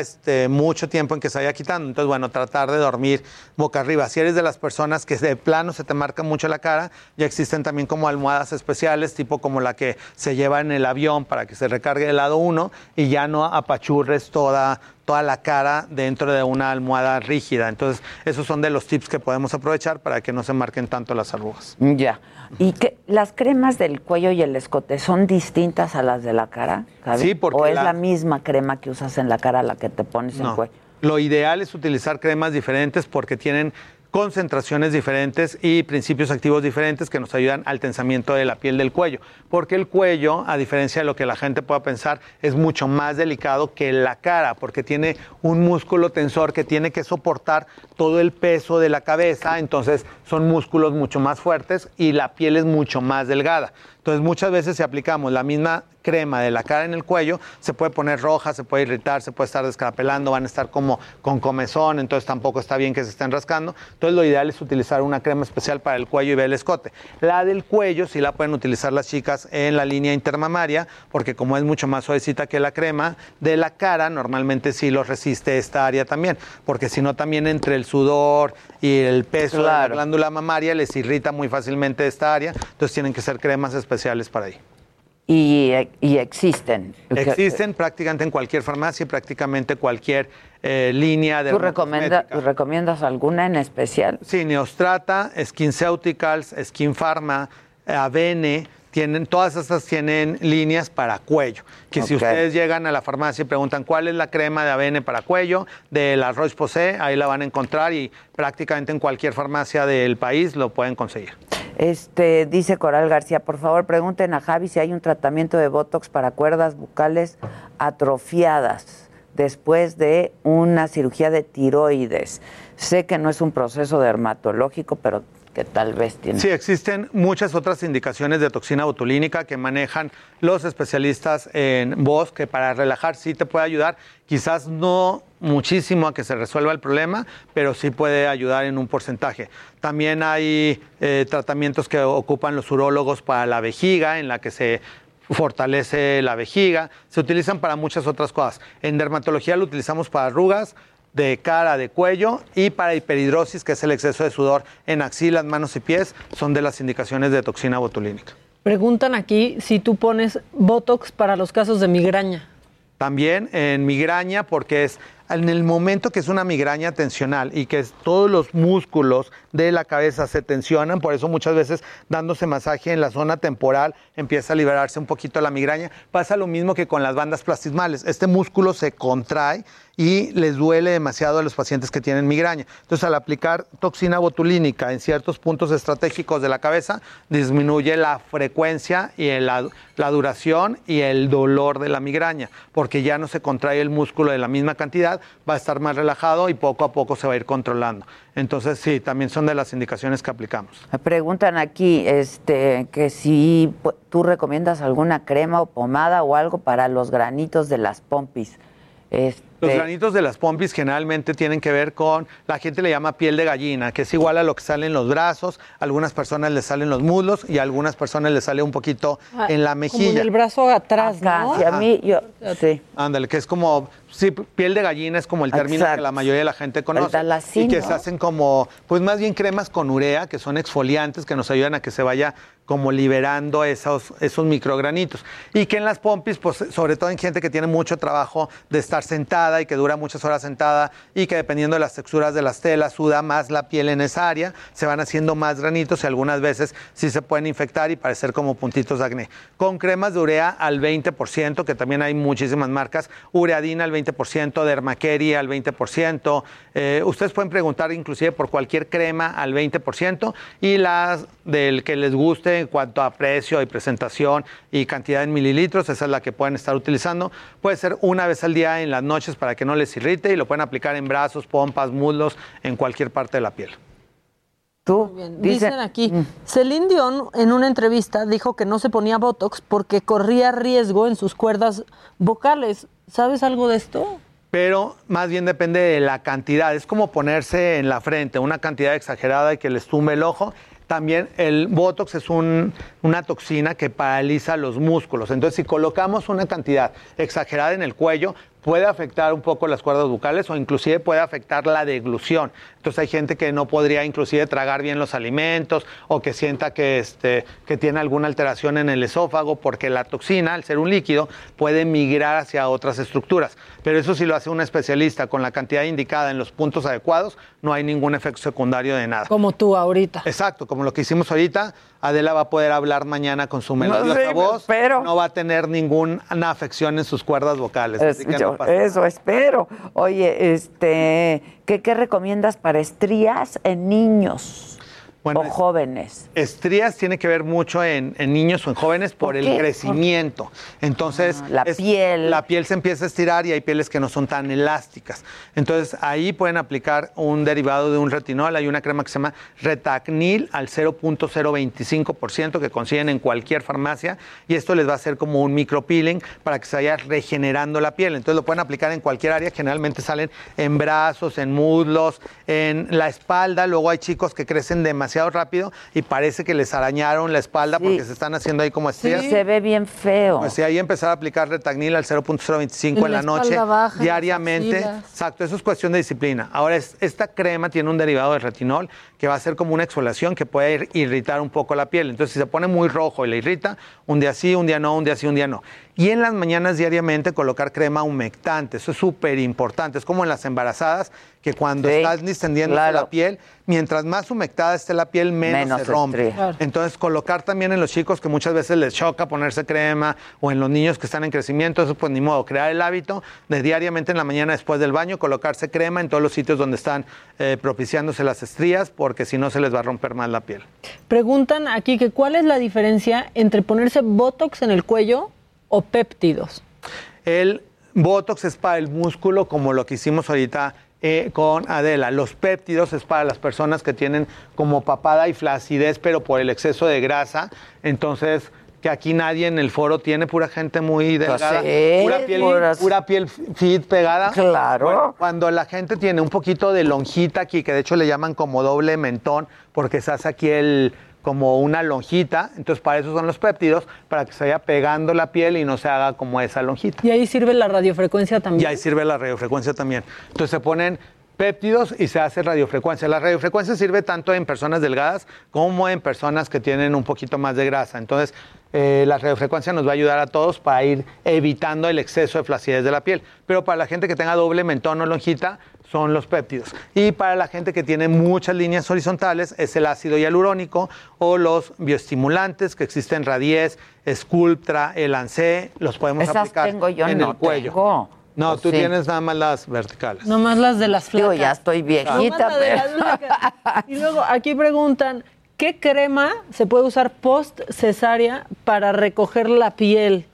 mucho tiempo en que se vaya quitando. Entonces, bueno, tratar de dormir boca arriba. Si eres de las personas que de plano se te marca mucho la cara, ya existen también como almohadas especiales, tipo como la que se lleva en el avión para que se recargue el lado 1 y ya no apachurres toda la cara dentro de una almohada rígida. Entonces, esos son de los tips que podemos aprovechar para que no se marquen tanto las arrugas. Ya. ¿Y que las cremas del cuello y el escote son distintas a las de la cara? ¿Sabes? Sí, porque... ¿O es la misma crema que usas en la cara la que te pones en el cuello? Lo ideal es utilizar cremas diferentes porque tienen concentraciones diferentes y principios activos diferentes que nos ayudan al tensamiento de la piel del cuello, porque el cuello, a diferencia de lo que la gente pueda pensar, es mucho más delicado que la cara, porque tiene un músculo tensor que tiene que soportar todo el peso de la cabeza, entonces son músculos mucho más fuertes y la piel es mucho más delgada. Entonces, muchas veces si aplicamos la misma crema de la cara en el cuello, se puede poner roja, se puede irritar, se puede estar descarapelando, van a estar como con comezón, entonces tampoco está bien que se estén rascando. Entonces, lo ideal es utilizar una crema especial para el cuello y el escote. La del cuello sí la pueden utilizar las chicas en la línea intermamaria, porque como es mucho más suavecita que la crema de la cara, normalmente sí los resiste esta área también, porque si no también entre el sudor y el peso de la glándula mamaria les irrita muy fácilmente esta área, entonces tienen que ser cremas especiales para ahí. ¿Y existen? Existen prácticamente en cualquier farmacia, prácticamente cualquier línea de... ¿Tú recomiendas alguna en especial? Sí, Neostrata, SkinCeuticals, Skin Pharma, ABN, todas estas tienen líneas para cuello. Que si ustedes llegan a la farmacia y preguntan cuál es la crema de ABN para cuello, de la Roche-Posay, ahí la van a encontrar y prácticamente en cualquier farmacia del país lo pueden conseguir. Dice Coral García, por favor pregunten a Javi si hay un tratamiento de Botox para cuerdas bucales atrofiadas después de una cirugía de tiroides. Sé que no es un proceso dermatológico, pero que tal vez tiene. Sí, existen muchas otras indicaciones de toxina botulínica que manejan los especialistas en voz, que para relajar sí te puede ayudar. Quizás no muchísimo a que se resuelva el problema, pero sí puede ayudar en un porcentaje. También hay tratamientos que ocupan los urólogos para la vejiga, en la que se fortalece la vejiga. Se utilizan para muchas otras cosas. En dermatología lo utilizamos para arrugas de cara, de cuello, y para hiperhidrosis, que es el exceso de sudor en axilas, manos y pies, son de las indicaciones de toxina botulínica. Preguntan aquí si tú pones Botox para los casos de migraña. También en migraña, porque es en el momento que es una migraña tensional y que todos los músculos de la cabeza se tensionan, por eso muchas veces dándose masaje en la zona temporal empieza a liberarse un poquito la migraña. Pasa lo mismo que con las bandas plastismales, este músculo se contrae y les duele demasiado a los pacientes que tienen migraña. Entonces, al aplicar toxina botulínica en ciertos puntos estratégicos de la cabeza, disminuye la frecuencia y la duración y el dolor de la migraña, porque ya no se contrae el músculo de la misma cantidad, va a estar más relajado y poco a poco se va a ir controlando. Entonces, sí, también son de las indicaciones que aplicamos. Me preguntan aquí que si tú recomiendas alguna crema o pomada o algo para los granitos de las pompis. Los granitos de las pompis generalmente tienen que ver con, la gente le llama piel de gallina, que es igual a lo que sale en los brazos, a algunas personas les salen los muslos y a algunas personas les sale un poquito en la mejilla. Como del brazo atrás, acá, ¿no? Sí, a mí, yo, sí. Ándale, que es como, sí, piel de gallina es como el término que la mayoría de la gente conoce. Y que se hacen como, pues más bien cremas con urea, que son exfoliantes que nos ayudan a que se vaya como liberando esos microgranitos. Y que en las pompis, pues sobre todo en gente que tiene mucho trabajo de estar sentada, y que dura muchas horas sentada y que dependiendo de las texturas de las telas suda más la piel en esa área, se van haciendo más granitos y algunas veces sí se pueden infectar y parecer como puntitos de acné. Con cremas de urea al 20%, que también hay muchísimas marcas, Ureadina al 20%, Dermaquery al 20%, ustedes pueden preguntar inclusive por cualquier crema al 20% y las del que les guste en cuanto a precio y presentación y cantidad en mililitros, esa es la que pueden estar utilizando. Puede ser una vez al día en las noches para que no les irrite y lo pueden aplicar en brazos, pompas, muslos, en cualquier parte de la piel. ¿Tú? Dicen aquí, Celine Dion en una entrevista dijo que no se ponía Botox porque corría riesgo en sus cuerdas vocales. ¿Sabes algo de esto? Pero más bien depende de la cantidad. Es como ponerse en la frente una cantidad exagerada y que les tumbe el ojo. También el Botox es una toxina que paraliza los músculos. Entonces, si colocamos una cantidad exagerada en el cuello, puede afectar un poco las cuerdas bucales o inclusive puede afectar la deglución. Entonces, hay gente que no podría inclusive tragar bien los alimentos o que sienta que tiene alguna alteración en el esófago porque la toxina, al ser un líquido, puede migrar hacia otras estructuras. Pero eso sí lo hace un especialista con la cantidad indicada en los puntos adecuados, no hay ningún efecto secundario de nada. Como tú ahorita. Exacto, como lo que hicimos ahorita, Adela va a poder hablar mañana con su melodiosa voz, pero no va a tener ninguna afección en sus cuerdas vocales. Eso espero. Oye, ¿qué recomiendas para estrías en niños? Bueno, o jóvenes. Estrías tiene que ver mucho en niños o en jóvenes por el crecimiento. Entonces, la piel se empieza a estirar y hay pieles que no son tan elásticas. Entonces, ahí pueden aplicar un derivado de un retinol. Hay una crema que se llama Retacnil al 0.025% que consiguen en cualquier farmacia y esto les va a hacer como un micropeeling para que se vaya regenerando la piel. Entonces, lo pueden aplicar en cualquier área. Generalmente salen en brazos, en muslos, en la espalda. Luego hay chicos que crecen demasiado rápido y parece que les arañaron la espalda porque se están haciendo ahí como estrías. Sí, se ve bien feo. Pues sí, ahí empezar a aplicar Retacnil al 0.025 en la noche, baja, diariamente. Exacto, eso es cuestión de disciplina. Ahora, esta crema tiene un derivado de retinol que va a ser como una exfoliación que puede irritar un poco la piel. Entonces, si se pone muy rojo y le irrita, un día sí, un día no, un día sí, un día no. Y en las mañanas diariamente colocar crema humectante. Eso es súper importante. Es como en las embarazadas, que cuando estás distendiendo la piel, mientras más humectada esté la piel, menos se rompe. Entonces, colocar también en los chicos que muchas veces les choca ponerse crema o en los niños que están en crecimiento, eso pues ni modo. Crear el hábito de diariamente en la mañana después del baño, colocarse crema en todos los sitios donde están propiciándose las estrías, porque si no se les va a romper más la piel. Preguntan aquí que cuál es la diferencia entre ponerse Botox en el cuello o péptidos. El Botox es para el músculo, como lo que hicimos ahorita con Adela. Los péptidos es para las personas que tienen como papada y flacidez, pero por el exceso de grasa. Entonces, que aquí nadie en el foro tiene, pura gente muy delgada, pura piel fit pegada. Claro. Bueno, cuando la gente tiene un poquito de lonjita aquí, que de hecho le llaman como doble mentón, porque se hace aquí como una lonjita, entonces para eso son los péptidos, para que se vaya pegando la piel y no se haga como esa lonjita. Y ahí sirve la radiofrecuencia también. Entonces se ponen péptidos y se hace radiofrecuencia. La radiofrecuencia sirve tanto en personas delgadas como en personas que tienen un poquito más de grasa. Entonces, la radiofrecuencia nos va a ayudar a todos para ir evitando el exceso de flacidez de la piel. Pero para la gente que tenga doble mentón o lonjita, son los péptidos. Y para la gente que tiene muchas líneas horizontales, es el ácido hialurónico o los bioestimulantes que existen: Radies, Sculptra, Elancé. Los podemos esas aplicar tengo yo, en no el cuello. Tengo. No, pues tú sí tienes nada más las verticales. Nada más las de las flacas. Yo ya estoy viejita. Nada más pero... de las flacas. Y luego aquí preguntan, ¿qué crema se puede usar post cesárea para recoger la piel?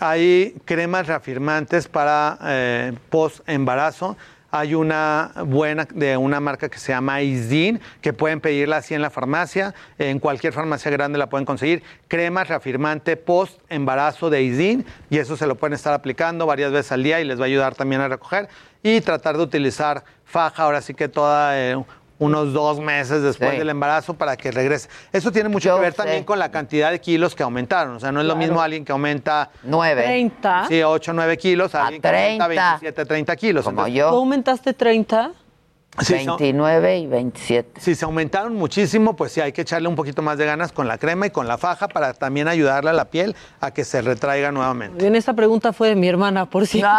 Hay cremas reafirmantes para post embarazo. Hay una buena de una marca que se llama Isdin, que pueden pedirla así en la farmacia. En cualquier farmacia grande la pueden conseguir. Crema reafirmante post-embarazo de Isdin. Y eso se lo pueden estar aplicando varias veces al día y les va a ayudar también a recoger. Y tratar de utilizar faja, ahora sí que toda... unos 2 meses después del embarazo para que regrese. Eso tiene mucho que ver también con la cantidad de kilos que aumentaron. O sea, no es lo mismo alguien que aumenta... 9. 30. Sí, 8, 9 kilos. A alguien que 30. Aumenta 27, 30 kilos. Como entonces, yo. ¿Tú aumentaste 30? Sí, 29 y 27. Si se aumentaron muchísimo, pues sí, hay que echarle un poquito más de ganas con la crema y con la faja para también ayudarle a la piel a que se retraiga nuevamente. Bien, esta pregunta fue de mi hermana, por si... No.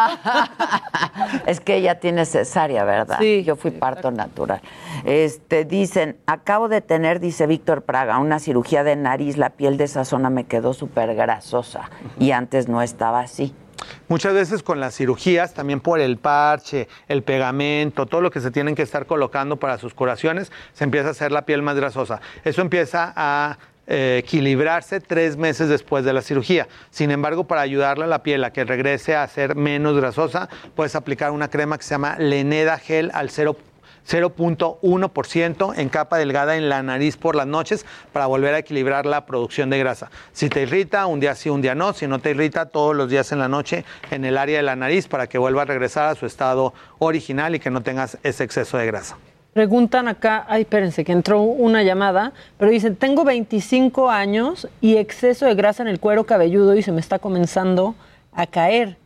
Es que ella tiene cesárea, ¿verdad? Sí. Yo fui parto natural. Dicen, acabo de tener, dice Víctor Praga, una cirugía de nariz, la piel de esa zona me quedó súper grasosa y antes no estaba así. Muchas veces con las cirugías, también por el parche, el pegamento, todo lo que se tienen que estar colocando para sus curaciones, se empieza a hacer la piel más grasosa. Eso empieza a equilibrarse 3 meses después de la cirugía. Sin embargo, para ayudarle a la piel a que regrese a ser menos grasosa, puedes aplicar una crema que se llama Leneda Gel al 0.1% en capa delgada en la nariz por las noches para volver a equilibrar la producción de grasa. Si te irrita, un día sí, un día no. Si no te irrita, todos los días en la noche en el área de la nariz para que vuelva a regresar a su estado original y que no tengas ese exceso de grasa. Preguntan acá, ay, espérense, que entró una llamada, pero dicen, tengo 25 años y exceso de grasa en el cuero cabelludo y se me está comenzando a caer.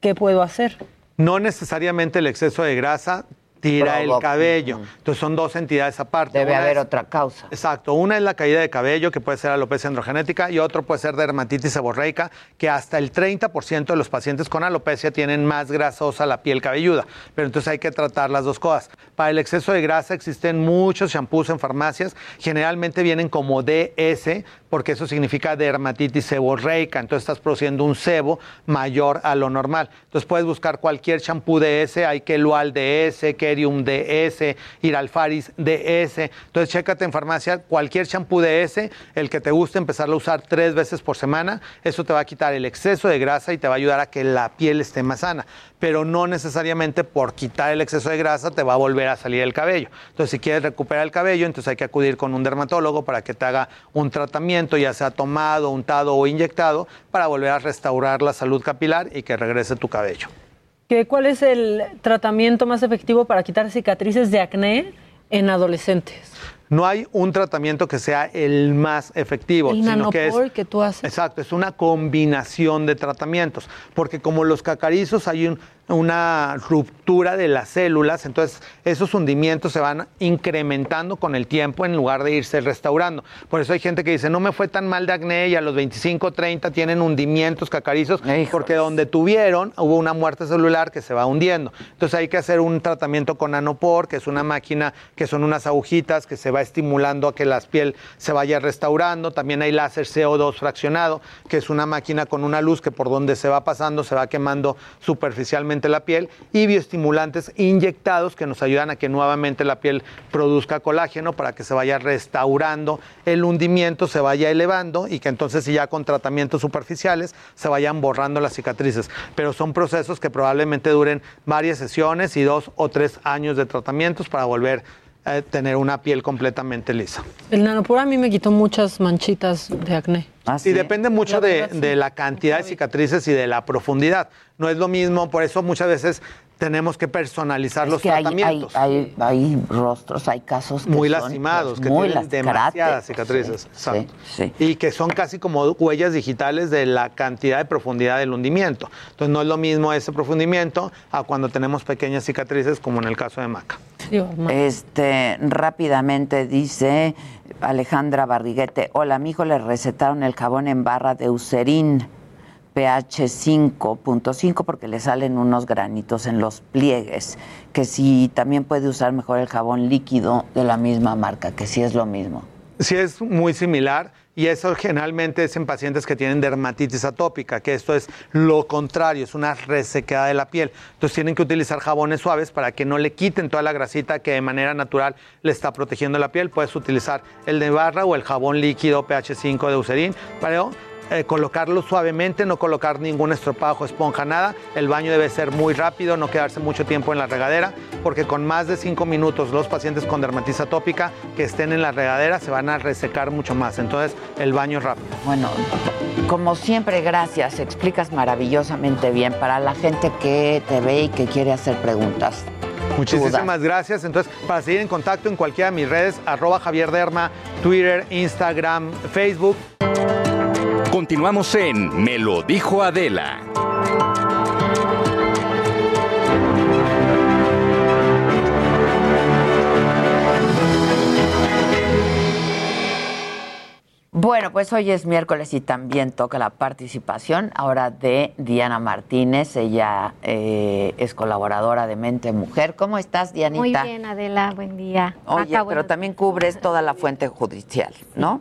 ¿Qué puedo hacer? No necesariamente el exceso de grasa tira el cabello. Entonces son dos entidades aparte. Debe haber otra causa. Exacto. Una es la caída de cabello, que puede ser alopecia androgenética, y otro puede ser dermatitis seborreica, que hasta el 30% de los pacientes con alopecia tienen más grasosa la piel cabelluda. Pero entonces hay que tratar las dos cosas. Para el exceso de grasa existen muchos shampoos en farmacias. Generalmente vienen como DS, porque eso significa dermatitis seborreica. Entonces estás produciendo un sebo mayor a lo normal. Entonces puedes buscar cualquier shampoo DS. Hay que Lual DS, que DS, Iralfaris DS. Entonces, chécate en farmacia cualquier champú DS, el que te guste, empezarlo a usar 3 veces por semana. Eso te va a quitar el exceso de grasa y te va a ayudar a que la piel esté más sana. Pero no necesariamente por quitar el exceso de grasa te va a volver a salir el cabello. Entonces, si quieres recuperar el cabello, entonces hay que acudir con un dermatólogo para que te haga un tratamiento, ya sea tomado, untado o inyectado, para volver a restaurar la salud capilar y que regrese tu cabello. ¿Cuál es el tratamiento más efectivo para quitar cicatrices de acné en adolescentes? No hay un tratamiento que sea el más efectivo. El nanopor que tú haces. Exacto, es una combinación de tratamientos. Porque como los cacarizos hay una ruptura de las células, entonces esos hundimientos se van incrementando con el tiempo en lugar de irse restaurando. Por eso hay gente que dice, no me fue tan mal de acné y a los 25, 30 tienen hundimientos cacarizos, porque donde tuvieron hubo una muerte celular que se va hundiendo. Entonces hay que hacer un tratamiento con nanopor, que es una máquina, que son unas agujitas que se va estimulando a que la piel se vaya restaurando. También hay láser CO2 fraccionado, que es una máquina con una luz que por donde se va pasando se va quemando superficialmente la piel, y bioestimulantes inyectados que nos ayudan a que nuevamente la piel produzca colágeno para que se vaya restaurando el hundimiento, se vaya elevando y que entonces ya con tratamientos superficiales se vayan borrando las cicatrices. Pero son procesos que probablemente duren varias sesiones y 2 o 3 años de tratamientos para volver a tener una piel completamente lisa. El nanopor a mí me quitó muchas manchitas de acné. Y depende mucho de la cantidad de cicatrices y de la profundidad. No es lo mismo, por eso muchas veces tenemos que personalizar los tratamientos. Hay rostros, hay casos que muy lastimados, que tienen demasiadas cicatrices. Sí. Y que son casi como huellas digitales de la cantidad de profundidad del hundimiento. Entonces no es lo mismo ese profundimiento a cuando tenemos pequeñas cicatrices, como en el caso de Maca. Digo, rápidamente dice Alejandra Barriguete, hola, mijo, le recetaron el jabón en barra de Eucerin pH 5.5 porque le salen unos granitos en los pliegues, que si también puede usar mejor el jabón líquido de la misma marca, que sí es lo mismo. Sí, es muy similar. Y eso generalmente es en pacientes que tienen dermatitis atópica, que esto es lo contrario, es una resequedad de la piel. Entonces tienen que utilizar jabones suaves para que no le quiten toda la grasita que de manera natural le está protegiendo la piel. Puedes utilizar el de barra o el jabón líquido pH 5 de Eucerin para colocarlo suavemente, no colocar ningún estropajo, esponja, nada. El baño debe ser muy rápido, no quedarse mucho tiempo en la regadera, porque con más de 5 minutos los pacientes con dermatitis atópica que estén en la regadera se van a resecar mucho más. Entonces, el baño rápido. Bueno, como siempre, gracias. Explicas maravillosamente bien para la gente que te ve y que quiere hacer preguntas. Muchísimas gracias. Entonces, para seguir en contacto en cualquiera de mis redes, @JavierDerma, Twitter, Instagram, Facebook. Continuamos en Me lo dijo Adela. Bueno, pues hoy es miércoles y también toca la participación ahora de Diana Martínez. Ella es colaboradora de Mente Mujer. ¿Cómo estás, Dianita? Muy bien, Adela. Buen día. Oye, pero también cubres toda la fuente judicial, ¿no?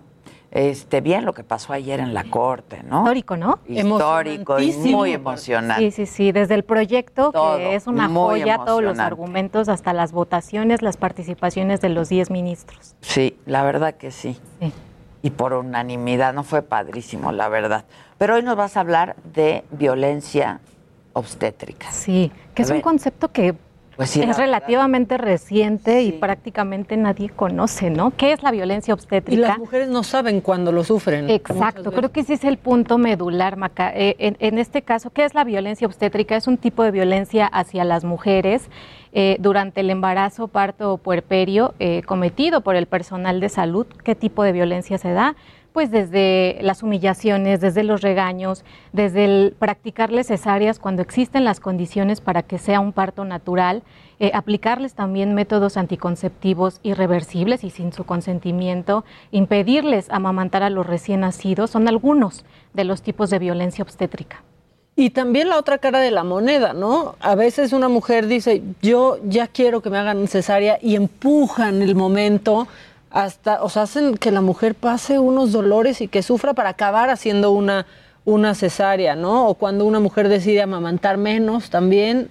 Bien lo que pasó ayer en la Corte, ¿no? Histórico, ¿no? Histórico y muy emocionante. Sí, sí, sí, desde el proyecto, todo, que es una joya, todos los argumentos, hasta las votaciones, las participaciones de los 10 ministros. Sí, la verdad que sí. Sí. Y por unanimidad, no fue padrísimo, la verdad. Pero hoy nos vas a hablar de violencia obstétrica. Sí, que es un concepto que... Pues sí, es relativamente reciente, sí, y prácticamente nadie conoce, ¿no? ¿Qué es la violencia obstétrica? Y las mujeres no saben cuándo lo sufren. Exacto, creo que ese es el punto medular, Maca. En este caso, ¿qué es la violencia obstétrica? Es un tipo de violencia hacia las mujeres durante el embarazo, parto o puerperio cometido por el personal de salud. ¿Qué tipo de violencia se da? Pues desde las humillaciones, desde los regaños, desde el practicarles cesáreas cuando existen las condiciones para que sea un parto natural, aplicarles también métodos anticonceptivos irreversibles y sin su consentimiento, impedirles amamantar a los recién nacidos, son algunos de los tipos de violencia obstétrica. Y también la otra cara de la moneda, ¿no? A veces una mujer dice, yo ya quiero que me hagan cesárea y empujan el momento hasta, o sea, hacen que la mujer pase unos dolores y que sufra para acabar haciendo una cesárea, ¿no? O cuando una mujer decide amamantar menos también,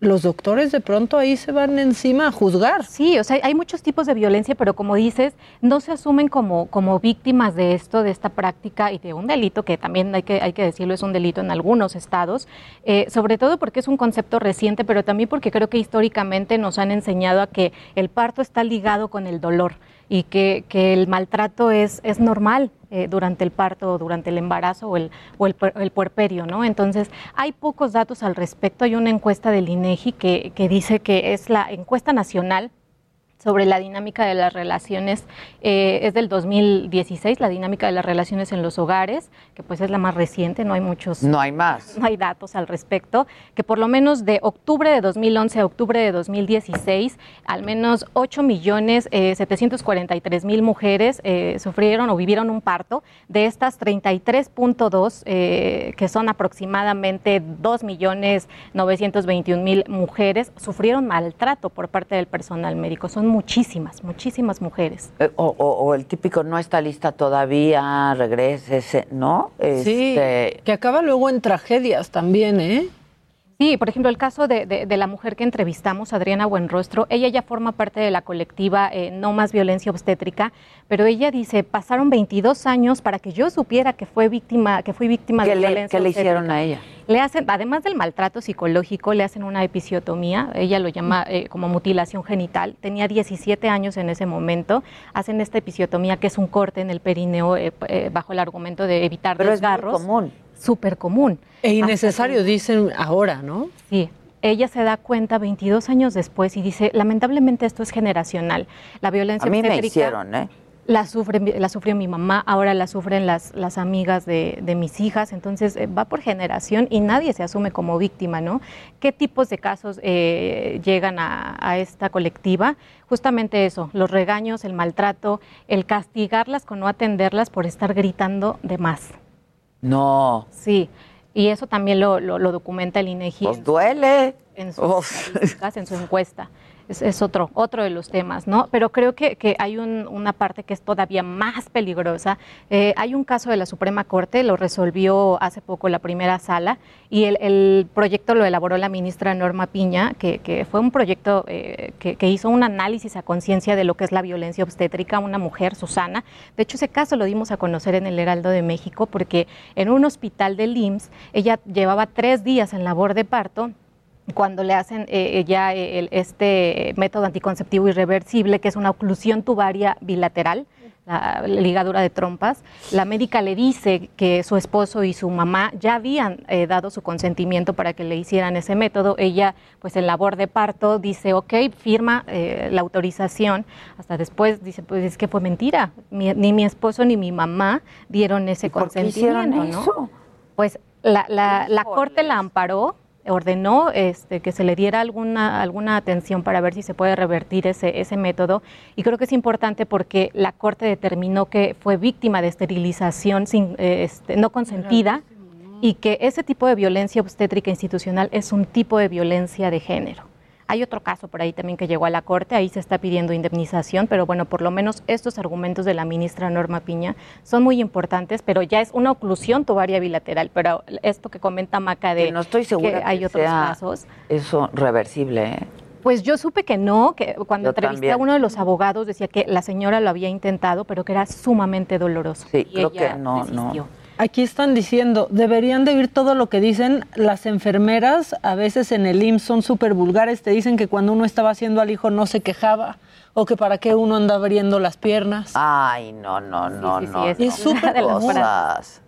los doctores de pronto ahí se van encima a juzgar. Sí, o sea, hay muchos tipos de violencia, pero como dices, no se asumen como víctimas de esto, de esta práctica y de un delito, que también hay que decirlo, es un delito en algunos estados, sobre todo porque es un concepto reciente, pero también porque creo que históricamente nos han enseñado a que el parto está ligado con el dolor y que el maltrato es normal durante el parto, durante el embarazo o el puerperio, ¿no? Entonces, hay pocos datos al respecto. Hay una encuesta del INEGI que dice que es la encuesta nacional sobre la dinámica de las relaciones, es del 2016, la dinámica de las relaciones en los hogares, que pues es la más reciente, no hay muchos... No hay más. No hay datos al respecto, que por lo menos de octubre de 2011 a octubre de 2016, al menos 8.743.000 mujeres sufrieron o vivieron un parto. De estas, 33.2, que son aproximadamente 2.921.000 mujeres, sufrieron maltrato por parte del personal médico. Son muchísimas, muchísimas mujeres. O el típico no está lista todavía, regrésese, ¿no? Sí, que acaba luego en tragedias también, ¿eh? Sí, por ejemplo, el caso de la mujer que entrevistamos, Adriana Buenrostro, ella ya forma parte de la colectiva No Más Violencia Obstétrica, pero ella dice, pasaron 22 años para que yo supiera que fui víctima de violencia obstétrica. ¿Qué le hicieron a ella? Le hacen, además del maltrato psicológico, le hacen una episiotomía, ella lo llama como mutilación genital, tenía 17 años en ese momento, hacen esta episiotomía que es un corte en el perineo bajo el argumento de evitar desgarros. Pero es muy común. Súper común. E innecesario, dicen ahora, ¿no? Sí. Ella se da cuenta 22 años después y dice, lamentablemente esto es generacional. La violencia obstétrica... A mí me hicieron, ¿eh? La sufrió mi mamá, ahora la sufren las amigas de mis hijas, entonces va por generación y nadie se asume como víctima, ¿no? ¿Qué tipos de casos llegan a esta colectiva? Justamente eso, los regaños, el maltrato, el castigarlas con no atenderlas por estar gritando de más. No. Sí, y eso también lo documenta el INEGI. Pues duele. En su encuesta. Es otro de los temas, ¿no? Pero creo que hay una parte que es todavía más peligrosa. Hay un caso de la Suprema Corte, lo resolvió hace poco la primera sala, y el proyecto lo elaboró la ministra Norma Piña, que fue un proyecto que hizo un análisis a conciencia de lo que es la violencia obstétrica, una mujer, Susana. De hecho, ese caso lo dimos a conocer en el Heraldo de México, porque en un hospital del IMSS, ella llevaba 3 días en labor de parto, cuando le hacen este método anticonceptivo irreversible, que es una oclusión tubaria bilateral, la ligadura de trompas. La médica le dice que su esposo y su mamá ya habían dado su consentimiento para que le hicieran ese método. Ella, pues en labor de parto, dice, ok, firma la autorización. Hasta después dice, pues es que fue mentira. Ni mi esposo ni mi mamá dieron ese consentimiento. ¿Por qué hicieron eso? ¿No? Pues la Corte la amparó, ordenó que se le diera alguna atención para ver si se puede revertir ese método, y creo que es importante porque la Corte determinó que fue víctima de esterilización no consentida y que ese tipo de violencia obstétrica institucional es un tipo de violencia de género. Hay otro caso por ahí también que llegó a la Corte, ahí se está pidiendo indemnización, pero bueno, por lo menos estos argumentos de la ministra Norma Piña son muy importantes, pero ya es una oclusión tubaria bilateral, pero esto que comenta Maca de que no estoy segura que hay otros casos. Eso reversible, ¿eh? Pues yo supe que no, que cuando entrevisté a uno de los abogados decía que la señora lo había intentado, pero que era sumamente doloroso. Sí, y creo ella que no. Aquí están diciendo, deberían de oír todo lo que dicen las enfermeras, a veces en el IMSS son súper vulgares, te dicen que cuando uno estaba haciendo al hijo no se quejaba, o que para qué uno anda abriendo las piernas. Ay, no. Es súper de las cosas.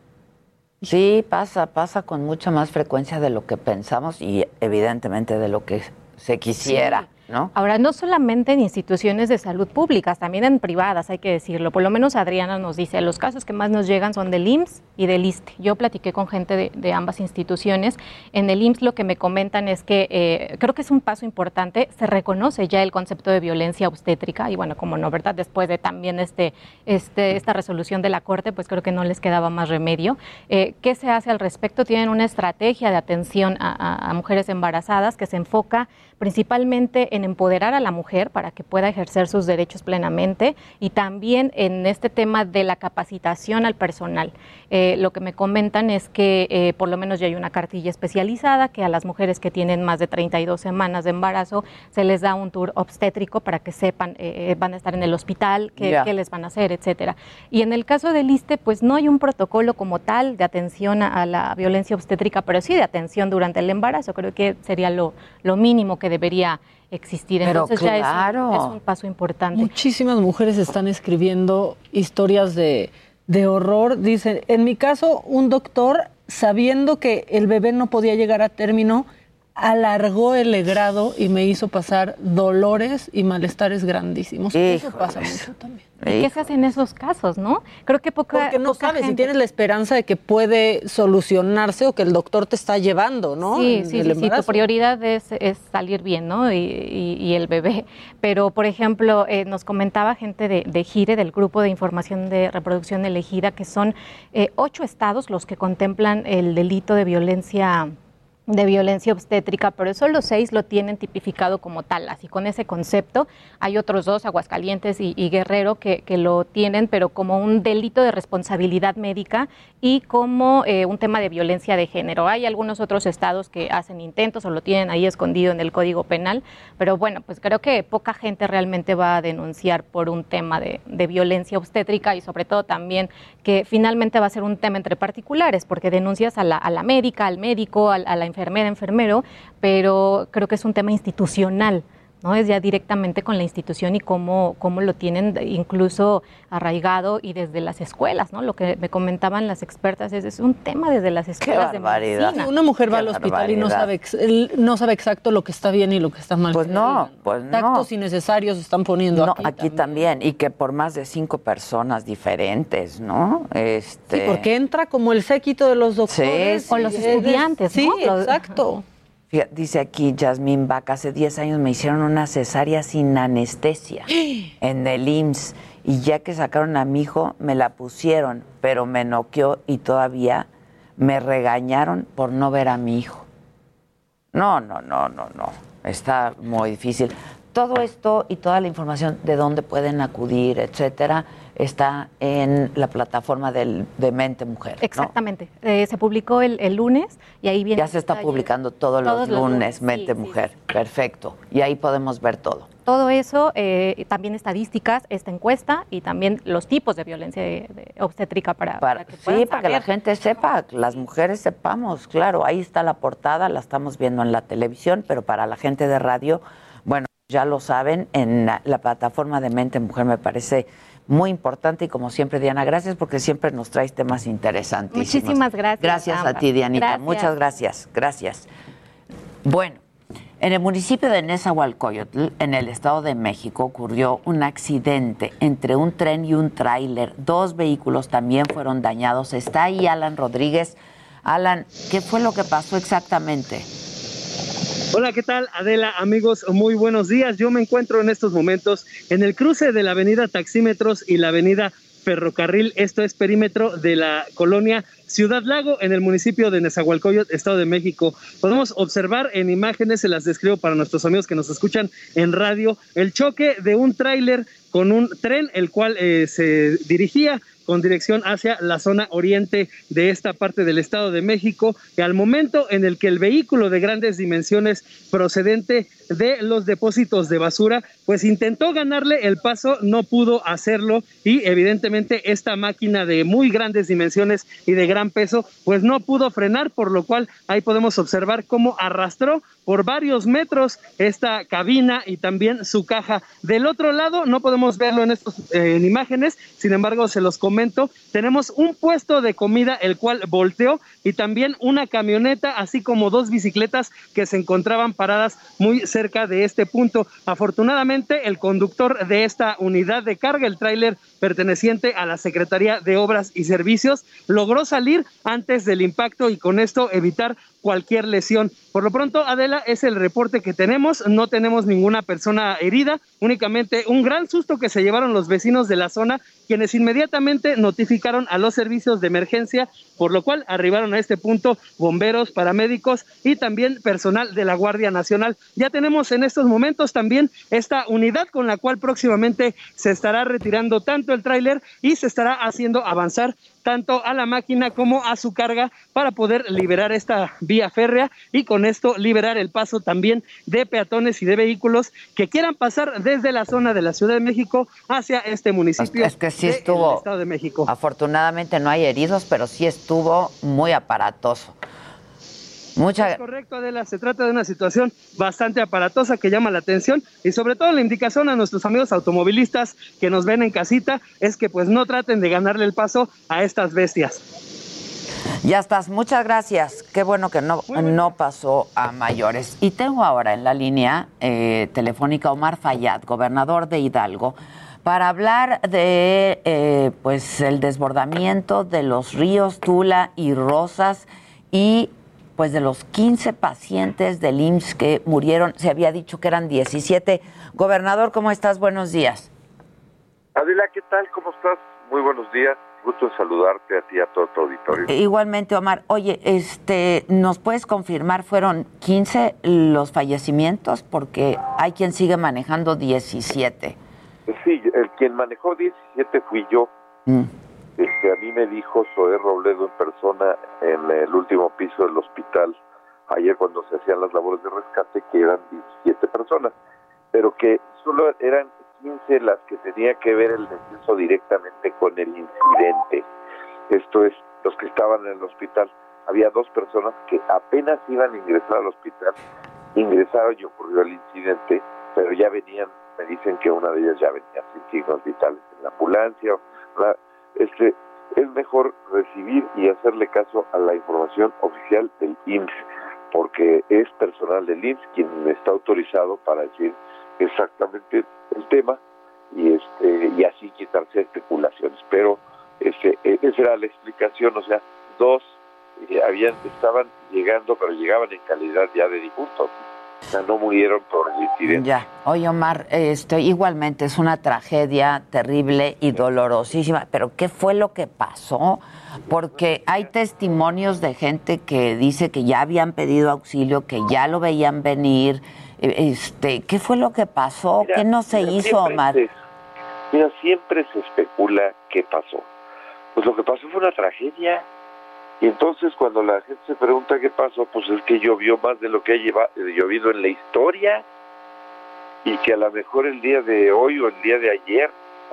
Sí, pasa con mucha más frecuencia de lo que pensamos y evidentemente de lo que se quisiera. Sí. ¿No? Ahora, no solamente en instituciones de salud públicas, también en privadas, hay que decirlo. Por lo menos Adriana nos dice, los casos que más nos llegan son del IMSS y del ISSSTE. Yo platiqué con gente de ambas instituciones. En el IMSS lo que me comentan es que creo que es un paso importante, se reconoce ya el concepto de violencia obstétrica y bueno, como no, ¿verdad? Después de también esta resolución de la Corte, pues creo que no les quedaba más remedio. ¿Qué se hace al respecto? Tienen una estrategia de atención a mujeres embarazadas que se enfoca principalmente en empoderar a la mujer para que pueda ejercer sus derechos plenamente y también en este tema de la capacitación al personal. Lo que me comentan es que por lo menos ya hay una cartilla especializada que a las mujeres que tienen más de 32 semanas de embarazo se les da un tour obstétrico para que sepan, van a estar en el hospital, qué les van a hacer, etcétera. Y en el caso del ISSSTE, pues no hay un protocolo como tal de atención a la violencia obstétrica, pero sí de atención durante el embarazo. Creo que sería lo mínimo que debería existir. Entonces, pero claro, ya es un paso importante. Muchísimas mujeres están escribiendo historias de horror. Dicen, en mi caso, un doctor, sabiendo que el bebé no podía llegar a término, alargó el legrado y me hizo pasar dolores y malestares grandísimos. Híjoles. Eso pasa mucho también. ¿Y qué se hace en esos casos, no? Creo que porque no sabes si tienes la esperanza de que puede solucionarse o que el doctor te está llevando, ¿no? Sí, tu prioridad es salir bien, ¿no? Y el bebé. Pero, por ejemplo, nos comentaba gente de GIRE, del Grupo de Información de Reproducción Elegida, que son 8 estados los que contemplan el delito de violencia obstétrica, pero solo 6 lo tienen tipificado como tal, así con ese concepto. Hay otros 2, Aguascalientes y Guerrero, que lo tienen, pero como un delito de responsabilidad médica y como un tema de violencia de género. Hay algunos otros estados que hacen intentos o lo tienen ahí escondido en el Código Penal, pero bueno, pues creo que poca gente realmente va a denunciar por un tema de violencia obstétrica y sobre todo también que finalmente va a ser un tema entre particulares, porque denuncias a la médica, al médico, a la enfermero, pero creo que es un tema institucional, ¿no? Es ya directamente con la institución y cómo lo tienen incluso arraigado y desde las escuelas, ¿no? Lo que me comentaban las expertas es un tema desde las escuelas. ¡Qué barbaridad! De medicina. Una mujer va al hospital y no sabe exacto lo que está bien y lo que está mal. Pues no, pues no. Tactos innecesarios están poniendo aquí también. Y que por más de 5 personas diferentes, ¿no? Sí, porque entra como el séquito de los doctores. Sí, sí, o los estudiantes, ¿no? Sí, exacto. Dice aquí Yasmín Vaca, hace 10 años me hicieron una cesárea sin anestesia en el IMSS y ya que sacaron a mi hijo me la pusieron, pero me noqueó y todavía me regañaron por no ver a mi hijo. No. Está muy difícil. Todo esto y toda la información de dónde pueden acudir, etcétera, está en la plataforma de Mente Mujer, ¿no? Exactamente. Se publicó el lunes y ahí viene. Ya se está publicando todos los lunes Mente Mujer. Sí. Perfecto. Y ahí podemos ver todo. Todo eso, también estadísticas, esta encuesta y también los tipos de violencia obstétrica para que la gente sepa, las mujeres sepamos, claro. Ahí está la portada, la estamos viendo en la televisión, pero para la gente de radio, bueno, ya lo saben, en la plataforma de Mente Mujer me parece muy importante y como siempre, Diana, gracias porque siempre nos traes temas interesantísimos. Muchísimas gracias. Gracias a ti, Dianita. Gracias. Muchas gracias. Gracias. Bueno, en el municipio de Nezahualcóyotl, en el Estado de México, ocurrió un accidente entre un tren y un tráiler. 2 vehículos también fueron dañados. Está ahí Alan Rodríguez. Alan, ¿qué fue lo que pasó exactamente? Hola, ¿qué tal, Adela? Amigos, muy buenos días. Yo me encuentro en estos momentos en el cruce de la avenida Taxímetros y la avenida Ferrocarril. Esto es perímetro de la colonia Ciudad Lago, en el municipio de Nezahualcóyotl, Estado de México. Podemos observar en imágenes, se las describo para nuestros amigos que nos escuchan en radio, el choque de un tráiler con un tren, el cual se dirigía con dirección hacia la zona oriente de esta parte del Estado de México, y al momento en el que el vehículo de grandes dimensiones procedente de los depósitos de basura, pues intentó ganarle el paso, no pudo hacerlo y evidentemente esta máquina de muy grandes dimensiones y de gran peso, pues no pudo frenar, por lo cual ahí podemos observar cómo arrastró por varios metros esta cabina y también su caja. Del otro lado, no podemos verlo en estas imágenes, sin embargo, se los comento. Tenemos un puesto de comida el cual volteó y también una camioneta, así como 2 bicicletas que se encontraban paradas muy cerca de este punto. Afortunadamente, el conductor de esta unidad de carga, el tráiler perteneciente a la Secretaría de Obras y Servicios, logró salir antes del impacto y con esto evitar cualquier lesión. Por lo pronto, Adela, es el reporte que tenemos. No tenemos ninguna persona herida, únicamente un gran susto que se llevaron los vecinos de la zona, quienes inmediatamente notificaron a los servicios de emergencia, por lo cual arribaron a este punto bomberos, paramédicos y también personal de la Guardia Nacional. Ya tenemos en estos momentos también esta unidad con la cual próximamente se estará retirando tanto el tráiler y se estará haciendo avanzar tanto a la máquina como a su carga para poder liberar esta vía férrea y con esto liberar el paso también de peatones y de vehículos que quieran pasar desde la zona de la Ciudad de México hacia este municipio. Es que sí estuvo, Estado de México. Afortunadamente no hay heridos, pero sí estuvo muy aparatoso. Es correcto, Adela, se trata de una situación bastante aparatosa que llama la atención y sobre todo la indicación a nuestros amigos automovilistas que nos ven en casita es que pues no traten de ganarle el paso a estas bestias. Ya estás, muchas gracias. Qué bueno que no pasó a mayores. Y tengo ahora en la línea telefónica Omar Fayad, gobernador de Hidalgo, para hablar de pues el desbordamiento de los ríos Tula y Rosas y pues de los 15 pacientes del IMSS que murieron, se había dicho que eran 17. Gobernador, ¿cómo estás? Buenos días. Adela, ¿qué tal? ¿Cómo estás? Muy buenos días. Gusto en saludarte a ti y a todo tu auditorio. Igualmente, Omar. Oye, ¿nos puedes confirmar fueron 15 los fallecimientos? Porque hay quien sigue manejando 17. Sí, quien manejó 17 fui yo. A mí me dijo Zoé Robledo en persona en el último piso del hospital ayer cuando se hacían las labores de rescate que eran 17 personas, pero que solo eran 15 las que tenía que ver el deceso directamente con el incidente. Esto es, los que estaban en el hospital. Había 2 personas que apenas iban a ingresar al hospital, ingresaron y ocurrió el incidente. pero ya venían, me dicen que una de ellas ya venía sin signos vitales en la ambulancia. Es mejor recibir y hacerle caso a la información oficial del IMSS, porque es personal del IMSS quien está autorizado para decir exactamente el tema y así quitarse especulaciones. Pero esa era la explicación, o sea, dos estaban llegando, pero llegaban en calidad ya de difuntos. O sea, no murieron por el incidente. Ya. Oye, Omar, igualmente es una tragedia terrible y dolorosísima, pero ¿qué fue lo que pasó? Porque hay testimonios de gente que dice que ya habían pedido auxilio, que ya lo veían venir. ¿Qué fue lo que pasó? Mira, ¿qué no se hizo, Omar? Siempre se especula qué pasó. Pues lo que pasó fue una tragedia. Y entonces cuando la gente se pregunta qué pasó, pues es que llovió más de lo que ha llovido en la historia, y que a lo mejor el día de hoy o el día de ayer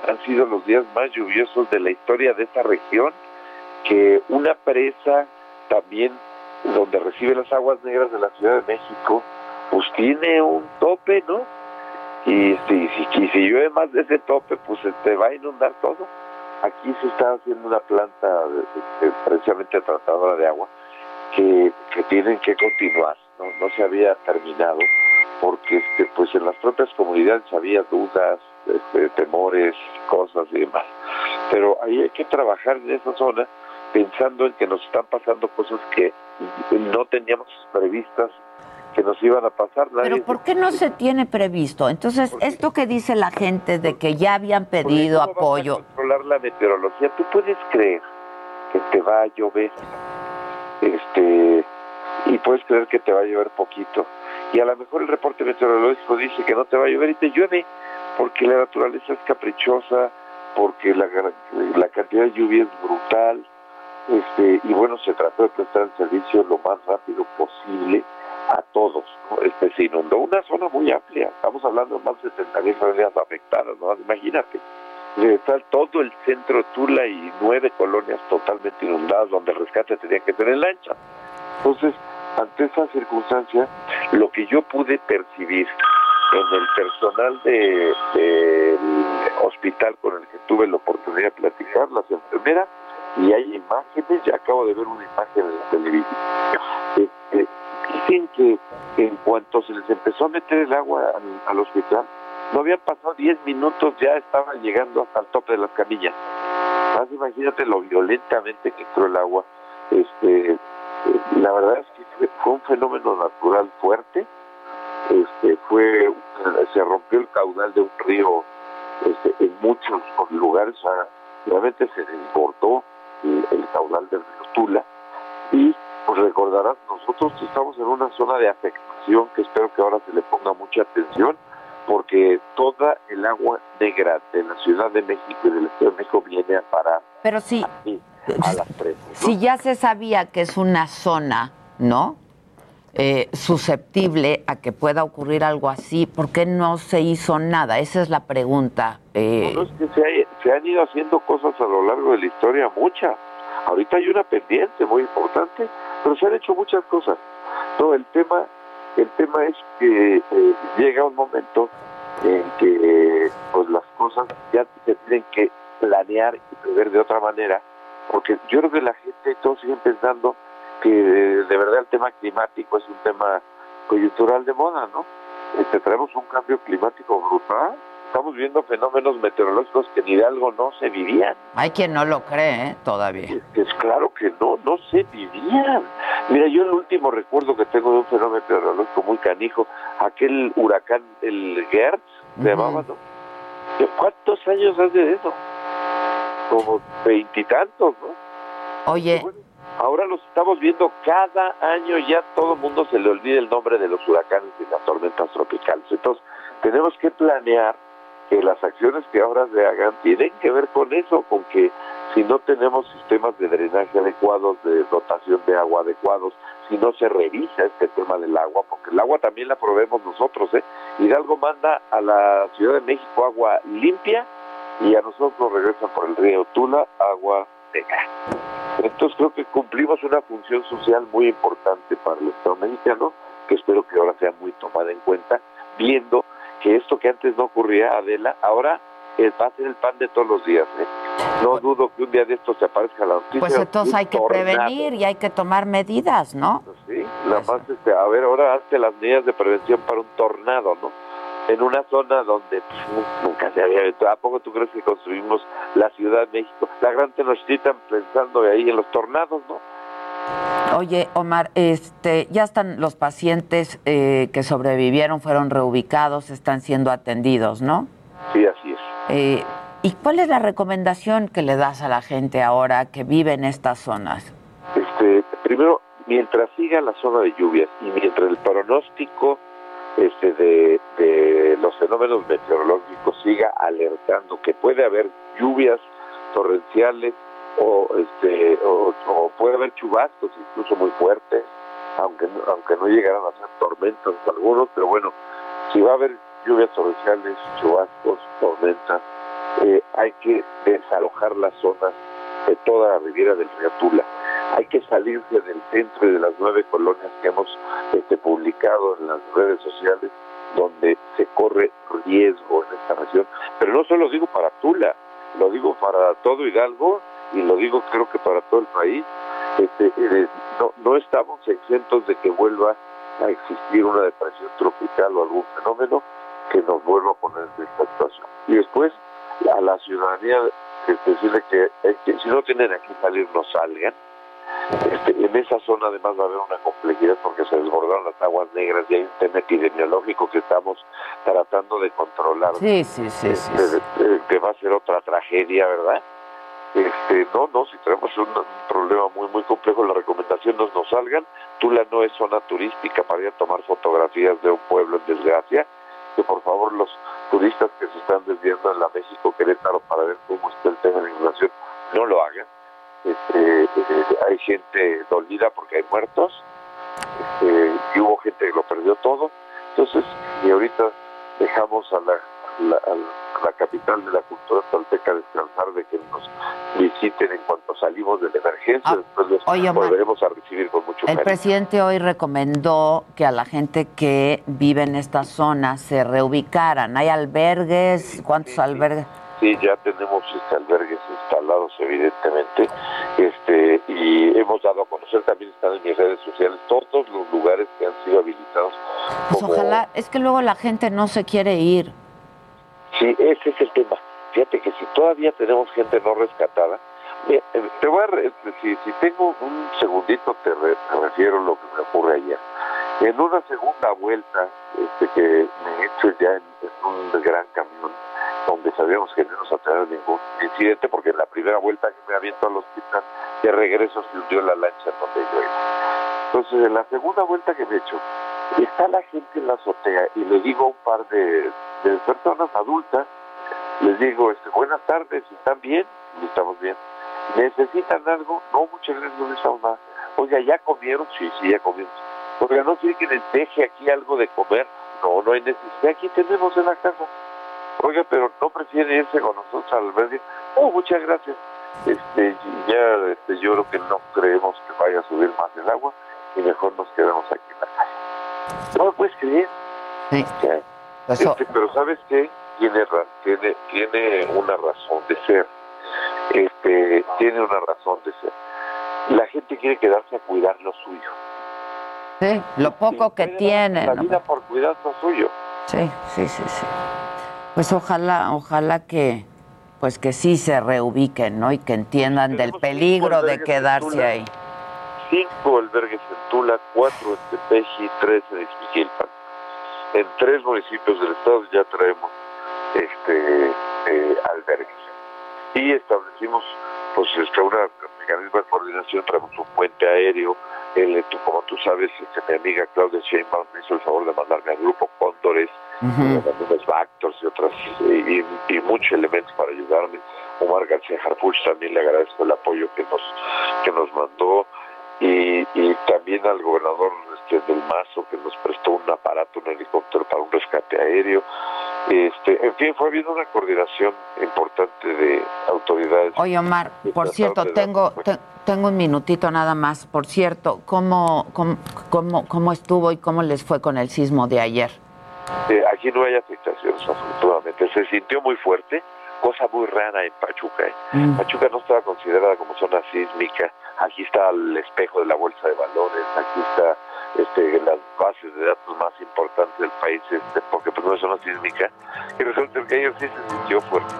han sido los días más lluviosos de la historia de esta región, que una presa también donde recibe las aguas negras de la Ciudad de México, pues tiene un tope, ¿no? Y si llueve más de ese tope, pues te va a inundar todo. Aquí se está haciendo una planta precisamente tratadora de agua que tienen que continuar, no se había terminado porque pues en las propias comunidades había dudas, temores, cosas y demás, pero ahí hay que trabajar en esa zona pensando en que nos están pasando cosas que no teníamos previstas que nos iban a pasar. Nadie. Pero ¿por qué no se tiene previsto? Entonces, esto que dice la gente de que ya habían pedido apoyo. Vas a controlar la meteorología. Tú puedes creer que te va a llover, y puedes creer que te va a llover poquito. Y a lo mejor el reporte meteorológico dice que no te va a llover y te llueve, porque la naturaleza es caprichosa, porque la cantidad de lluvia es brutal, y bueno, se trató de prestar el servicio lo más rápido posible a todos, ¿no? Se inundó una zona muy amplia, estamos hablando de más de 70,000 familias afectadas, ¿no? Imagínate, está todo el centro de Tula y 9 colonias totalmente inundadas donde el rescate tenía que ser en lancha. Entonces, ante esa circunstancia, lo que yo pude percibir en el personal del hospital con el que tuve la oportunidad de platicar, las enfermeras, y hay imágenes, ya acabo de ver una imagen en la televisión, dicen que en cuanto se les empezó a meter el agua al hospital, no habían pasado 10 minutos, ya estaban llegando hasta el tope de las camillas. Más imagínate lo violentamente que entró el agua. La verdad es que fue un fenómeno natural fuerte. Se rompió el caudal de un río en muchos lugares. O sea, realmente se desbordó el caudal del río Tula. Y pues recordarás, nosotros estamos en una zona de afectación que espero que ahora se le ponga mucha atención, porque toda el agua negra de la Ciudad de México y del Estado de México viene a parar. Pero sí, aquí, a las presas, ¿no? Si ya se sabía que es una zona, ¿no?, susceptible a que pueda ocurrir algo así, ¿por qué no se hizo nada? Esa es la pregunta. Bueno, es que se han ido haciendo cosas a lo largo de la historia, muchas. Ahorita hay una pendiente muy importante, pero se han hecho muchas cosas. No, el tema es que llega un momento en que pues las cosas ya se tienen que planear y prever de otra manera, porque yo creo que la gente, todos siguen pensando que de verdad el tema climático es un tema coyuntural de moda, ¿no? Traemos un cambio climático brutal. Estamos viendo fenómenos meteorológicos que en Hidalgo no se vivían. Hay quien no lo cree, todavía. Es claro que no se vivían. Mira, yo el último recuerdo que tengo de un fenómeno meteorológico muy canijo, aquel huracán, el Gertz, se llamaba, ¿no? ¿Cuántos años hace de eso? Como 20 y tantos, ¿no? Oye. Bueno, ahora los estamos viendo cada año, ya todo el mundo se le olvida el nombre de los huracanes y las tormentas tropicales. Entonces, tenemos que planear que las acciones que ahora se hagan tienen que ver con eso, con que si no tenemos sistemas de drenaje adecuados, de dotación de agua adecuados, si no se revisa este tema del agua, porque el agua también la proveemos nosotros, ¿eh? Hidalgo manda a la Ciudad de México agua limpia y a nosotros nos regresan por el río Tula agua seca. Entonces creo que cumplimos una función social muy importante para el Estado mexicano, que espero que ahora sea muy tomada en cuenta, viendo que esto que antes no ocurría, Adela, ahora va a ser el pan de todos los días, ¿eh? No dudo que un día de estos se aparezca la noticia. Pues entonces hay que prevenir y hay que tomar medidas, ¿no? Sí, nada más, a ver, ahora hazte las medidas de prevención para un tornado, ¿no? En una zona donde nunca se había visto. ¿A poco tú crees que construimos la Ciudad de México? La gran Tenochtitlan pensando ahí en los tornados, ¿no? Oye, Omar, ya están los pacientes que sobrevivieron, fueron reubicados, están siendo atendidos, ¿no? Sí, así es. ¿Y cuál es la recomendación que le das a la gente ahora que vive en estas zonas? Primero, mientras siga la zona de lluvias y mientras el pronóstico de los fenómenos meteorológicos siga alertando que puede haber lluvias torrenciales o puede haber chubascos incluso muy fuertes, aunque no llegaran a ser tormentas algunos, pero bueno, si va a haber lluvias torrenciales, chubascos, tormentas, hay que desalojar las zonas de toda la Riviera del Río Tula. Hay que salirse del centro y de las 9 colonias que hemos publicado en las redes sociales, donde se corre riesgo en esta región. Pero no solo digo para Tula, lo digo para todo Hidalgo y lo digo creo que para todo el país. No estamos exentos de que vuelva a existir una depresión tropical o algún fenómeno que nos vuelva a poner en esta situación. Y después a la ciudadanía decirle que si no tienen a qué salir, no salgan. En esa zona además va a haber una complejidad porque se desbordaron las aguas negras y hay un tema epidemiológico que estamos tratando de controlar. Sí. Que va a ser otra tragedia, ¿verdad? Si tenemos un problema muy muy complejo, la recomendación es no salgan. Tula no es zona turística para ir a tomar fotografías de un pueblo en desgracia. Que por favor los turistas que se están desviando en la México Querétaro para ver cómo está el tema de la inmigración, no lo hagan. Hay gente dolida porque hay muertos y hubo gente que lo perdió todo, entonces, y ahorita dejamos a la capital de la cultura tolteca descansar de que nos visiten en cuanto salimos de la emergencia. Después los volveremos a recibir con mucho cariño. El presidente hoy recomendó que a la gente que vive en esta zona se reubicaran. ¿Hay albergues? ¿Cuántos albergues? Sí, ya tenemos albergues instalados, evidentemente, y hemos dado a conocer, también están en mis redes sociales, todos los lugares que han sido habilitados. Pues como... ojalá, es que luego la gente no se quiere ir. Sí, ese es el tema. Fíjate que si todavía tenemos gente no rescatada, te voy a, si tengo un segundito te refiero a lo que me ocurre ayer. En una segunda vuelta que me he hecho ya en un gran camión, donde sabíamos que no nos atraía ningún incidente, porque en la primera vuelta que me aviento al hospital, de regreso se hundió la lancha donde yo iba. Entonces, en la segunda vuelta que me he hecho, está la gente en la azotea, y le digo a un par de personas adultas, les digo, buenas tardes, ¿están bien? Y estamos bien. ¿Necesitan algo? No, muchas gracias, no necesitamos nada. Oiga, ¿ya comieron? Sí, ya comieron. Oiga, ¿no quiere que les deje aquí algo de comer? No, no hay necesidad, aquí tenemos en la casa. Oiga, pero no prefiere irse con nosotros al albergue. Oh, muchas gracias. Yo creo que no creemos que vaya a subir más el agua y mejor nos quedamos aquí en la calle. No lo puedes creer. Sí. Pero ¿sabes qué? Tiene una razón de ser. Tiene una razón de ser. La gente quiere quedarse a cuidar lo suyo. Sí, lo poco que tiene. La vida por cuidar lo suyo. Sí. Pues ojalá que que sí se reubiquen, ¿no? Y que entiendan del peligro de quedarse ahí. 5 albergues en Tula, 4 en Tepeji, 3 en Ixmiquilpan. En 3 municipios del estado ya traemos albergues. Y establecimos un mecanismo de coordinación, traemos un puente aéreo. Como tú sabes, mi amiga Claudia Sheinbaum me hizo el favor de mandarme al grupo Cóndores, algunos Vactors y otras, y muchos elementos para ayudarme. Omar García Harfuch también le agradezco el apoyo que nos mandó, y también al gobernador del Mazo, que nos prestó un aparato, un helicóptero para un rescate aéreo. En fin, fue habiendo una coordinación importante de autoridades. Oye, Omar, por cierto, tengo un minutito nada más. Por cierto, ¿cómo estuvo y cómo les fue con el sismo de ayer? Aquí no hay afectaciones, afortunadamente. Se sintió muy fuerte, cosa muy rara en Pachuca. Pachuca no estaba considerada como zona sísmica. Aquí está el espejo de la bolsa de valores, aquí está las bases de datos más importantes del país, porque pues no es zona sísmica. Y resulta que ellos sí se sintió fuerte.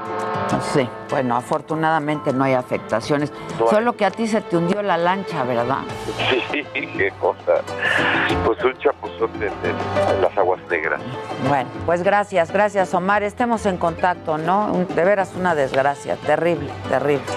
Sí, bueno, afortunadamente no hay afectaciones. No, solo hay... que a ti se te hundió la lancha, ¿verdad? Sí, qué cosa. Pues un chapuzón en las aguas negras. Bueno, pues gracias Omar. Estemos en contacto, ¿no? De veras una desgracia, terrible.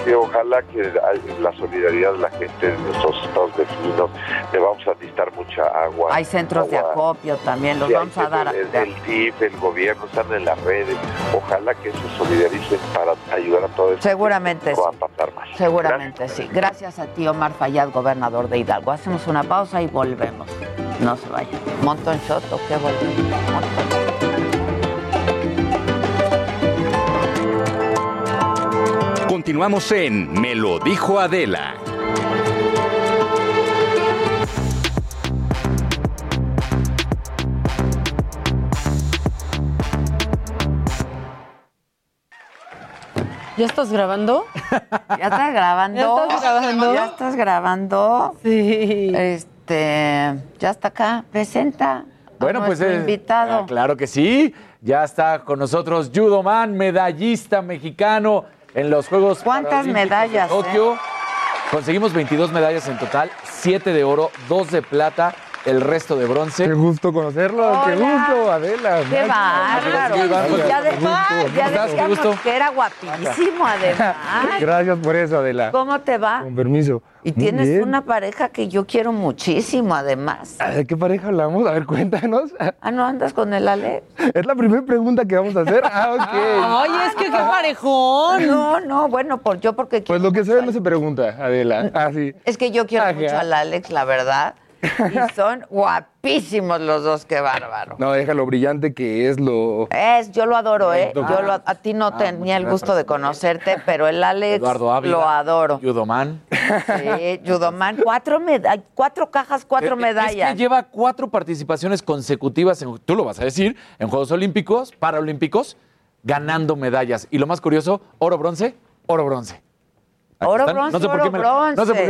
Sí, ojalá que la solidaridad de la gente de nuestros estados vecinos, le vamos a necesitar mucha agua. Hay centros de acopio también, los vamos a dar. El DIF, el gobierno, están en las redes. Ojalá que se solidaricen para ayudar a todos. Seguramente sí. No va a pasar más. Seguramente gracias. Sí. Gracias a ti, Omar Fayad, gobernador de Hidalgo. Hacemos una pausa y volvemos. No se vayan. Montón Choto, que volvemos. Continuamos en Me lo dijo Adela. ¿Ya estás grabando? ¿Ya estás grabando? Sí. Ya está acá, presenta. Bueno, pues es invitado. Claro que sí. Ya está con nosotros Judoman, medallista mexicano en los Juegos Paralímpicos de Tokio. Conseguimos 22 medallas en total, 7 de oro, 2 de plata, el resto de bronce. Qué gusto conocerlo. Hola. Qué gusto, Adela. Qué bárbaro. Y además, ya decíamos que era guapísimo, además. Gracias por eso, Adela. ¿Cómo te va? Con permiso. Y muy tienes bien. Una pareja que yo quiero muchísimo, además. ¿De qué pareja hablamos? A ver, cuéntanos. Ah, ¿no andas con el Alex? Es la primera pregunta que vamos a hacer. Ah, ok. Ay, es que qué parejón. No, bueno, porque... Pues lo que se ve no se pregunta, Adela. Ah, sí. Es que yo quiero mucho al Alex, la verdad. Y son guapísimos los dos, qué bárbaro. No, deja lo brillante que es lo... Yo lo adoro, ¿eh? A ti no tenía el gusto de conocerte, pero el Alex Eduardo Ávila, lo adoro. Judoman. Sí, Judoman. 4 medallas. Es que lleva 4 participaciones consecutivas, tú lo vas a decir, en Juegos Olímpicos, Paralímpicos, ganando medallas. Y lo más curioso, oro, bronce. No sé por qué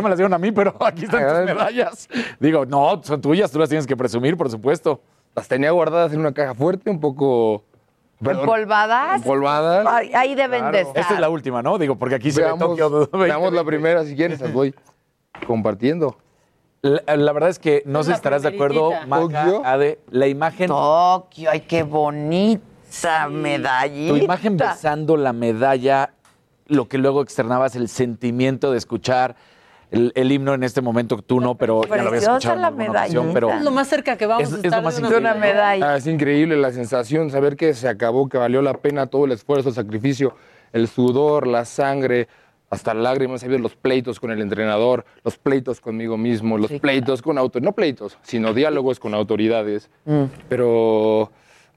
me las dieron a mí, pero aquí están tus medallas. Digo, no, son tuyas, tú las tienes que presumir, por supuesto. Las tenía guardadas en una caja fuerte, un poco... ¿Empolvadas? Ahí deben de estar. Esta es la última, ¿no? Digo, porque aquí se ve Tokio. Veamos la primera, si quieres, las voy compartiendo. La verdad es que no sé si estarás de acuerdo, Maca, de la imagen... Tokio, ay, qué bonita medallita. Tu imagen besando la medalla... Lo que luego externabas, el sentimiento de escuchar el himno en este momento, tú no, pero ya lo habías escuchado en alguna ocasión, pero es lo más cerca que vamos a estar de una medalla. Es increíble la sensación, saber que se acabó, que valió la pena todo el esfuerzo, el sacrificio, el sudor, la sangre, hasta lágrimas, los pleitos con el entrenador, los pleitos conmigo mismo, los pleitos con autoridades, no pleitos, sino diálogos con autoridades, pero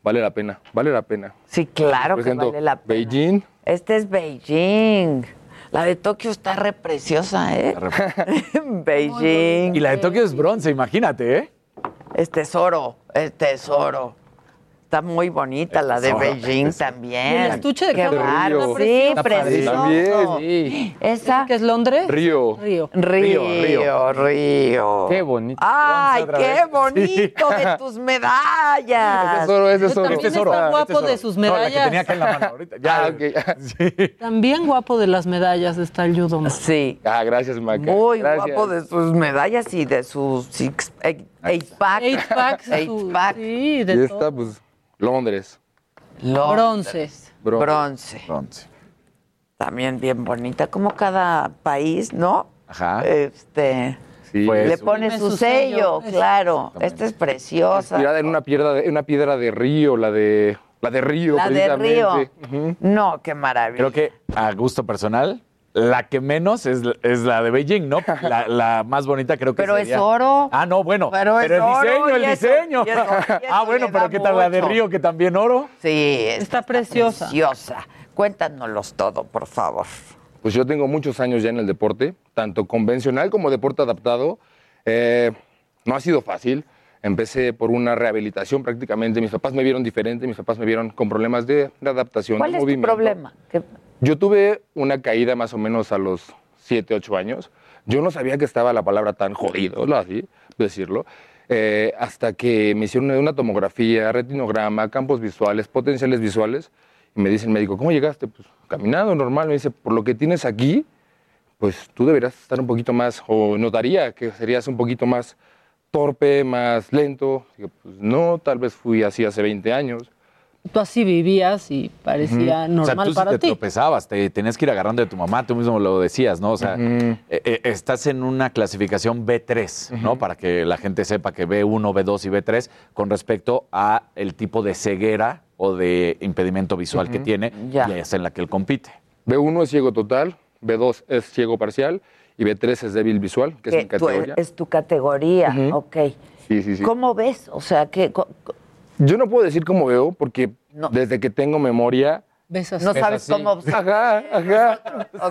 vale la pena. Sí, claro que vale la pena. Beijing. Este es Beijing. La de Tokio está re preciosa, ¿eh? Beijing. Y la de Tokio es bronce, imagínate, ¿eh? Es oro. Está muy bonita la de Beijing también. Y el estuche de Río. Sí, precioso. Sí. ¿Esa? ¿Qué es Londres? Río. Qué bonito. ¡Ay, qué bonito de tus medallas! Ese es oro. También está guapo de sus medallas. No, la que tenía acá en la mano ahorita. Sí. También guapo de las medallas está el Judoman. Sí. Ah, gracias, Maca. Muy guapo de sus medallas y de sus 8-pack. Sí, de todo. Y esta, pues... Londres. Bronce. También bien bonita, como cada país, ¿no? Ajá. Sí, pues, le pone su sello, claro. Esta es preciosa. Inspirada en una piedra de río, la de río. Uh-huh. No, qué maravilla. Creo que a gusto personal, la que menos es la de Beijing, ¿no? La más bonita creo que pero sería. Pero es oro. Ah, no, bueno. Pero el diseño. Eso, pero ¿qué tal la de Río, que también oro? Sí. Está preciosa. Cuéntanoslos todo, por favor. Pues yo tengo muchos años ya en el deporte, tanto convencional como deporte adaptado. No ha sido fácil. Empecé por una rehabilitación prácticamente. Mis papás me vieron diferente, mis papás me vieron con problemas de adaptación. ¿Cuál es tu problema? ¿Qué? Yo tuve una caída más o menos a los 7, 8 años. Yo no sabía que estaba la palabra tan jodido, así decirlo, hasta que me hicieron una tomografía, retinograma, campos visuales, potenciales visuales. Y me dice el médico, ¿cómo llegaste? Pues caminando, normal. Me dice, por lo que tienes aquí, pues tú deberías estar un poquito más, o notaría que serías un poquito más torpe, más lento. Pues no, tal vez fui así hace 20 años. Tú así vivías y parecía normal, o sea, tú para sí te tropezabas, te tenías que ir agarrando de tu mamá, tú mismo lo decías, ¿no? O sea, estás en una clasificación B3, ¿no? Para que la gente sepa que B1, B2 y B3 con respecto a el tipo de ceguera o de impedimento visual que tiene y es en la que él compite. B1 es ciego total, B2 es ciego parcial y B3 es débil visual, que es mi categoría. Es tu categoría, ok. Sí, sí, sí. ¿Cómo ves? O sea, que... Yo no puedo decir cómo veo, porque desde que tengo memoria... No sabes cómo... Ajá.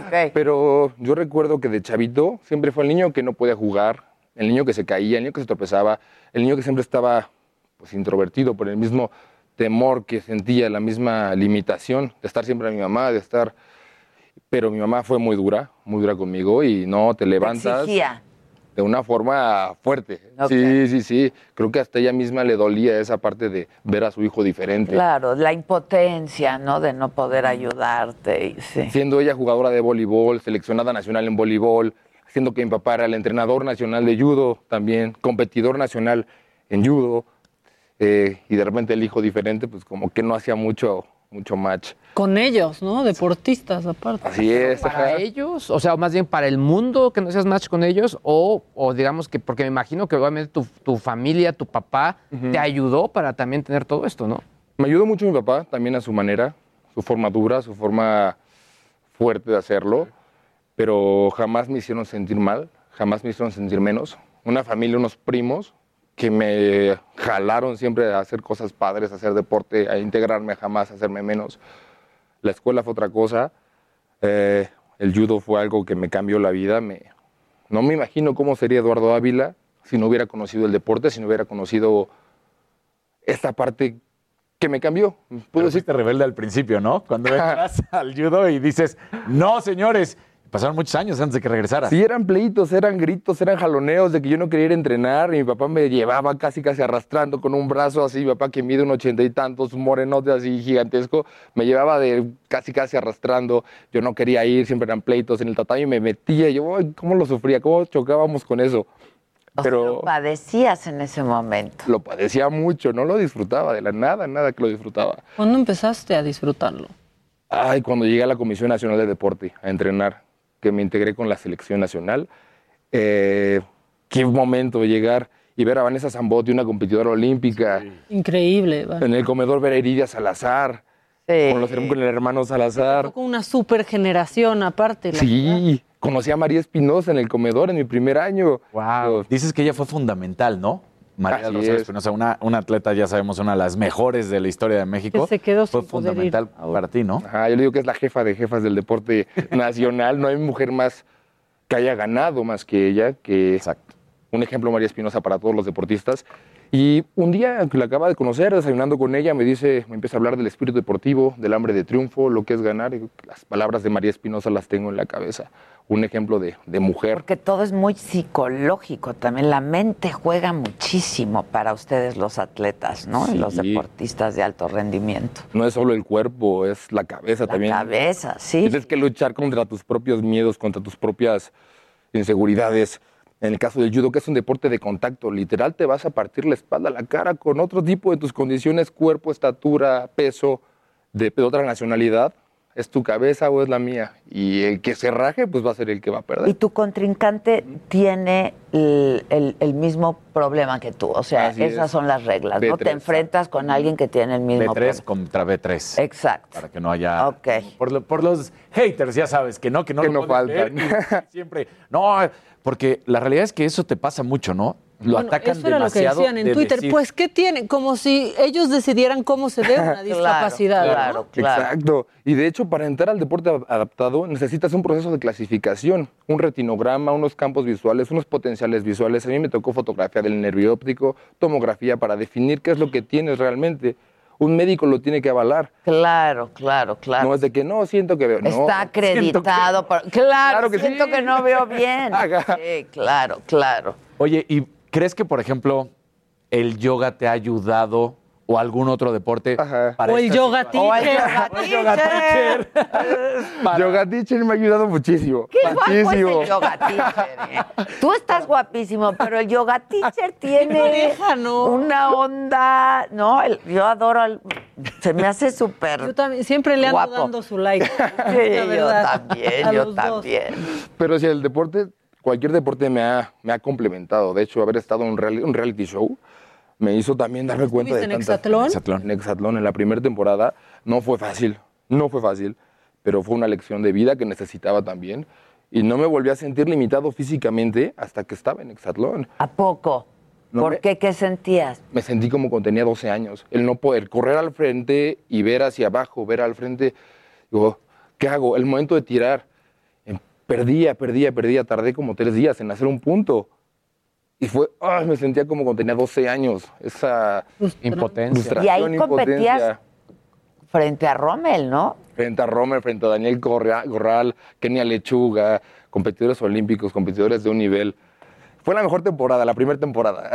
Okay. Pero yo recuerdo que de chavito siempre fue el niño que no podía jugar, el niño que se caía, el niño que se tropezaba, el niño que siempre estaba pues introvertido por el mismo temor que sentía, la misma limitación de estar siempre a mi mamá, de estar... Pero mi mamá fue muy dura conmigo y no te levantas... Exigía. De una forma fuerte. Okay. Sí, sí, sí. Creo que hasta ella misma le dolía esa parte de ver a su hijo diferente. Claro, la impotencia, ¿no? De no poder ayudarte. Sí. Siendo ella jugadora de voleibol, seleccionada nacional en voleibol, siendo que mi papá era el entrenador nacional de judo también, competidor nacional en judo, y de repente el hijo diferente, pues como que no hacía mucho match. Con ellos, ¿no? Deportistas, aparte. Así es. ¿Para ellos? O sea, más bien para el mundo, que no seas match con ellos, o digamos que, porque me imagino que obviamente tu familia, tu papá, te ayudó para también tener todo esto, ¿no? Me ayudó mucho mi papá, también a su manera, su forma dura, su forma fuerte de hacerlo, pero jamás me hicieron sentir mal, jamás me hicieron sentir menos. Una familia, unos primos, que me jalaron siempre a hacer cosas padres, a hacer deporte, a integrarme jamás, a hacerme menos. La escuela fue otra cosa. El judo fue algo que me cambió la vida. No me imagino cómo sería Eduardo Ávila si no hubiera conocido el deporte, si no hubiera conocido esta parte que me cambió. Puedo decirte rebelde al principio, ¿no? Cuando entras al judo y dices, no, señores. Pasaron muchos años antes de que regresara. Sí, eran pleitos, eran gritos, eran jaloneos de que yo no quería ir a entrenar y mi papá me llevaba casi arrastrando con un brazo así. Mi papá, que mide 1.80 y tantos, morenote así gigantesco, me llevaba de casi arrastrando. Yo no quería ir, siempre eran pleitos en el tatami, me metía. Yo, ay, ¿cómo lo sufría? ¿Cómo chocábamos con eso? Pero lo padecías en ese momento. Lo padecía mucho, no lo disfrutaba de la nada que lo disfrutaba. ¿Cuándo empezaste a disfrutarlo? Ay, cuando llegué a la Comisión Nacional de Deporte a entrenar, que me integré con la selección nacional. Qué momento llegar y ver a Vanessa Zambotti, una competidora olímpica. Sí. Increíble. Vale. En el comedor ver a Heredia Salazar, sí, con el hermano Salazar. Con una super generación aparte. Sí, conocí a María Espinosa en el comedor en mi primer año. Wow. Dices que ella fue fundamental, ¿no? María Rosario Espinosa, una atleta, ya sabemos, una de las mejores de la historia de México. Que se quedó sin poder ir. Fue fundamental para ti, ¿no? Ajá, yo le digo que es la jefa de jefas del deporte nacional. No hay mujer más que haya ganado más que ella. Exacto. Un ejemplo, María Espinosa, para todos los deportistas. Y un día que la acaba de conocer, desayunando con ella, me empieza a hablar del espíritu deportivo, del hambre de triunfo, lo que es ganar. Y las palabras de María Espinosa las tengo en la cabeza. Un ejemplo de mujer. Porque todo es muy psicológico también. La mente juega muchísimo para ustedes los atletas, ¿no? Sí. Los deportistas de alto rendimiento. No es solo el cuerpo, es la cabeza también. La cabeza, sí. Tienes que luchar contra tus propios miedos, contra tus propias inseguridades. En el caso del judo, que es un deporte de contacto, literal te vas a partir la espalda, la cara, con otro tipo de tus condiciones, cuerpo, estatura, peso, de otra nacionalidad. ¿Es tu cabeza o es la mía? Y el que se raje, pues va a ser el que va a perder. Y tu contrincante tiene el mismo problema que tú. O sea, esas son las reglas, B3, ¿no? Te enfrentas con alguien que tiene el mismo problema. B3 contra B3. Exacto. Para que no haya... Okay. Por los haters, ya sabes, que no faltan. Siempre. No, porque la realidad es que eso te pasa mucho, ¿no? Lo atacan demasiado. Eso era demasiado lo que decían en Twitter. Decir, pues, ¿qué tienen? Como si ellos decidieran cómo se dé una discapacidad. Claro. Exacto. Y, de hecho, para entrar al deporte adaptado necesitas un proceso de clasificación, un retinograma, unos campos visuales, unos potenciales visuales. A mí me tocó fotografía del nervio óptico, tomografía para definir qué es lo que tienes realmente. Un médico lo tiene que avalar. Claro. No es de que no, siento que veo. No, está acreditado. Que... Claro que siento sí. que no veo bien. Sí, claro. Oye, ¿y crees que, por ejemplo, el yoga te ha ayudado o algún otro deporte? Ajá. Para o el yoga teacher. Yoga teacher me ha ayudado muchísimo. Qué muchísimo. Guapo es el yoga teacher. Tú estás guapísimo, pero el yoga teacher tiene una onda, ¿no? Yo adoro al... Se me hace súper guapo. Yo también, siempre le ando dando su like. Sí, yo también. Pero si el deporte... Cualquier deporte me ha complementado. De hecho, haber estado en un reality show me hizo también darme cuenta de tantas... ¿En Exatlón? En la primera temporada no fue fácil, pero fue una lección de vida que necesitaba también. Y no me volví a sentir limitado físicamente hasta que estaba en Exatlón. ¿A poco? ¿Qué sentías? Me sentí como cuando tenía 12 años. El no poder correr al frente y ver hacia abajo, ver al frente. Digo, ¿qué hago? El momento de tirar. Perdía, tardé como 3 días en hacer un punto. Y fue, me sentía como cuando tenía 12 años, esa impotencia. Y ahí competías frente a Rommel, ¿no? Frente a Daniel Corral, Kenia Lechuga, competidores olímpicos, competidores de un nivel. Fue la mejor temporada, la primera temporada.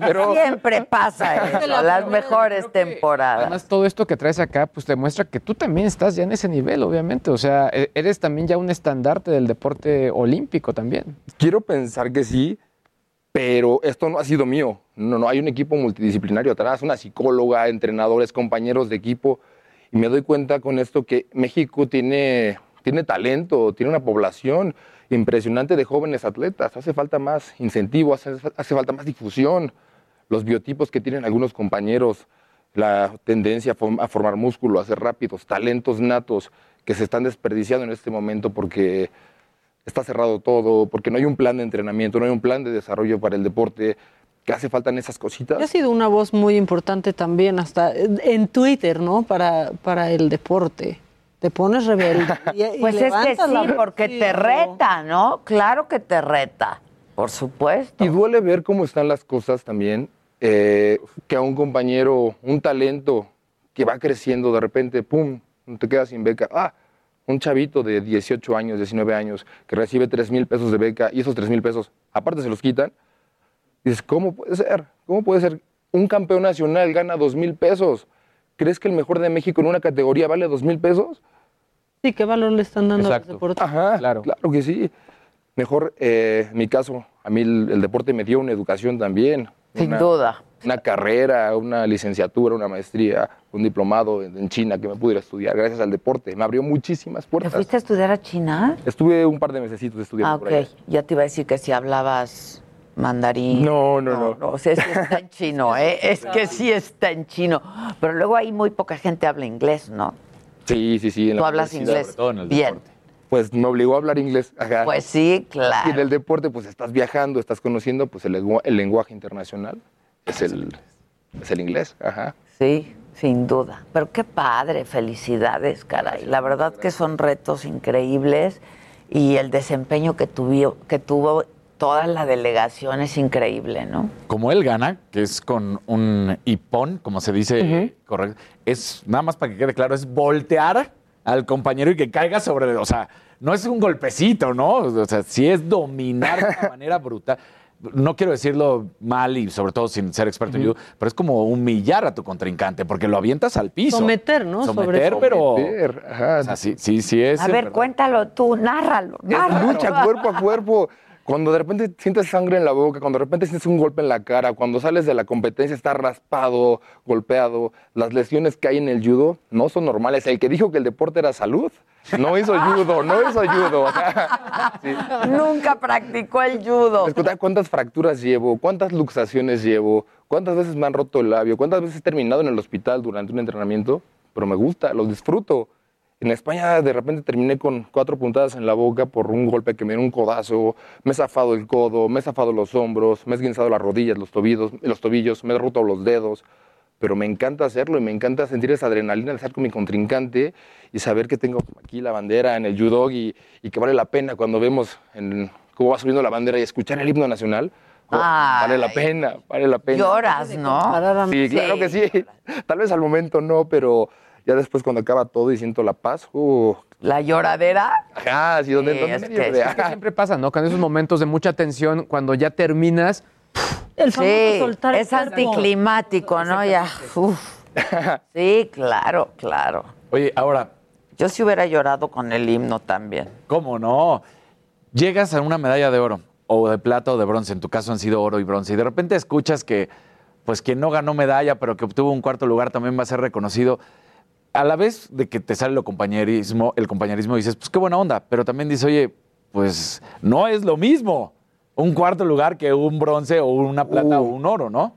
Pero... Siempre pasa eso, las mejores temporadas. Además, todo esto que traes acá, pues te muestra que tú también estás ya en ese nivel, obviamente. O sea, eres también ya un estandarte del deporte olímpico también. Quiero pensar que sí, pero esto no ha sido mío. No, hay un equipo multidisciplinario atrás, una psicóloga, entrenadores, compañeros de equipo. Y me doy cuenta con esto que México tiene talento, tiene una población impresionante de jóvenes atletas. Hace falta más incentivo, hace falta más difusión. Los biotipos que tienen algunos compañeros, la tendencia a formar músculo, a ser rápidos, talentos natos que se están desperdiciando en este momento porque está cerrado todo, porque no hay un plan de entrenamiento, no hay un plan de desarrollo para el deporte, que hace falta en esas cositas. Ha sido una voz muy importante también hasta en Twitter, ¿no? Para el deporte. Te pones rebelde. Pues es que sí, porque te reta, ¿no? Claro que te reta, por supuesto. Y duele ver cómo están las cosas también, que a un compañero, un talento que va creciendo de repente, ¡pum!, te quedas sin beca. Un chavito de 18 años, 19 años, que recibe 3,000 pesos de beca y esos 3,000 pesos, aparte se los quitan. Dices, ¿cómo puede ser? ¿Cómo puede ser? Un campeón nacional gana 2,000 pesos. ¿Crees que el mejor de México en una categoría vale 2,000 pesos? Sí, ¿qué valor le están dando al deporte? Ajá, claro que sí. Mejor, en mi caso, a mí el deporte me dio una educación también. Sin duda. Una carrera, una licenciatura, una maestría, un diplomado en China que me pudiera estudiar gracias al deporte. Me abrió muchísimas puertas. ¿Te fuiste a estudiar a China? Estuve un par de mesecitos estudiando por allá. Ya te iba a decir que si hablabas... mandarín. No. O sea, sí está en chino, ¿eh? Es que sí está en chino. Pero luego ahí muy poca gente habla inglés, ¿no? Sí. ¿Tú hablas inglés? Sobre todo en el deporte. Pues me obligó a hablar inglés. Ajá. Pues sí, claro. Y en el deporte, pues estás viajando, estás conociendo, pues el lenguaje internacional es el inglés. Ajá. Sí, sin duda. Pero qué padre, felicidades, caray. La verdad que son retos increíbles y el desempeño que tuvo toda la delegación es increíble, ¿no? Como él gana, que es con un hipón, como se dice, uh-huh. Correcto. Es, nada más para que quede claro, es voltear al compañero y que caiga sobre... O sea, no es un golpecito, ¿no? O sea, sí es dominar de una manera brutal. No quiero decirlo mal y sobre todo sin ser experto en judo, pero es como humillar a tu contrincante porque lo avientas al piso. Someter, ¿no? Someter. Ajá. O sea, sí es... A ver, ¿verdad? Cuéntalo tú, nárralo. Es lucha cuerpo a cuerpo. Cuando de repente sientes sangre en la boca, cuando de repente sientes un golpe en la cara, cuando sales de la competencia estás raspado, golpeado, las lesiones que hay en el judo no son normales. El que dijo que el deporte era salud, no hizo judo. Sí. Nunca practicó el judo. ¿Cuántas fracturas llevo? ¿Cuántas luxaciones llevo? ¿Cuántas veces me han roto el labio? ¿Cuántas veces he terminado en el hospital durante un entrenamiento? Pero me gusta, lo disfruto. En España de repente terminé con 4 puntadas en la boca por un golpe que me dio, un codazo, me he zafado el codo, me he zafado los hombros, me he esguinzado las rodillas, los tobillos, me he roto los dedos. Pero me encanta hacerlo y me encanta sentir esa adrenalina de estar con mi contrincante y saber que tengo aquí la bandera en el judo y que vale la pena cuando vemos cómo va subiendo la bandera y escuchar el himno nacional. Oh, vale la pena, vale la pena. Lloras, ¿no? Sí, claro que sí. Tal vez al momento no, pero ya después cuando acaba todo y siento la paz. ¿La lloradera? Ajá, sí, donde es que siempre pasa, ¿no? Que en esos momentos de mucha tensión, cuando ya terminas... El famoso soltar es anticlimático, ¿no? Ya. Sí, claro, claro. Oye, ahora... Yo sí hubiera llorado con el himno también. ¿Cómo no? Llegas a una medalla de oro, o de plata o de bronce. En tu caso han sido oro y bronce. Y de repente escuchas que, pues, quien no ganó medalla, pero que obtuvo un 4º lugar, también va a ser reconocido. A la vez de que te sale el compañerismo, dices, pues, qué buena onda. Pero también dices, oye, pues, no es lo mismo un 4º lugar que un bronce o una plata o un oro, ¿no?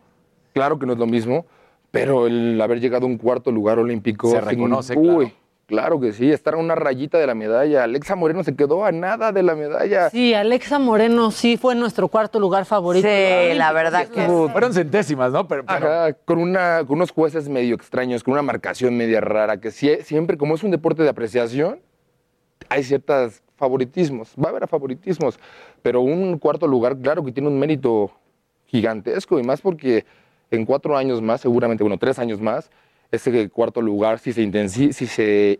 Claro que no es lo mismo, pero el haber llegado a un 4º lugar olímpico... Se reconoce, claro. Claro que sí, estar a una rayita de la medalla. Alexa Moreno se quedó a nada de la medalla. Sí, Alexa Moreno sí fue nuestro 4º lugar favorito. Sí, la verdad que sí. Fueron centésimas, ¿no? Pero... Ajá, con unos jueces medio extraños, con una marcación media rara, que siempre, como es un deporte de apreciación, hay ciertos favoritismos. Va a haber favoritismos, pero un 4º lugar, claro que tiene un mérito gigantesco, y más porque en 4 años más, seguramente, 3 años más, este 4º lugar, si se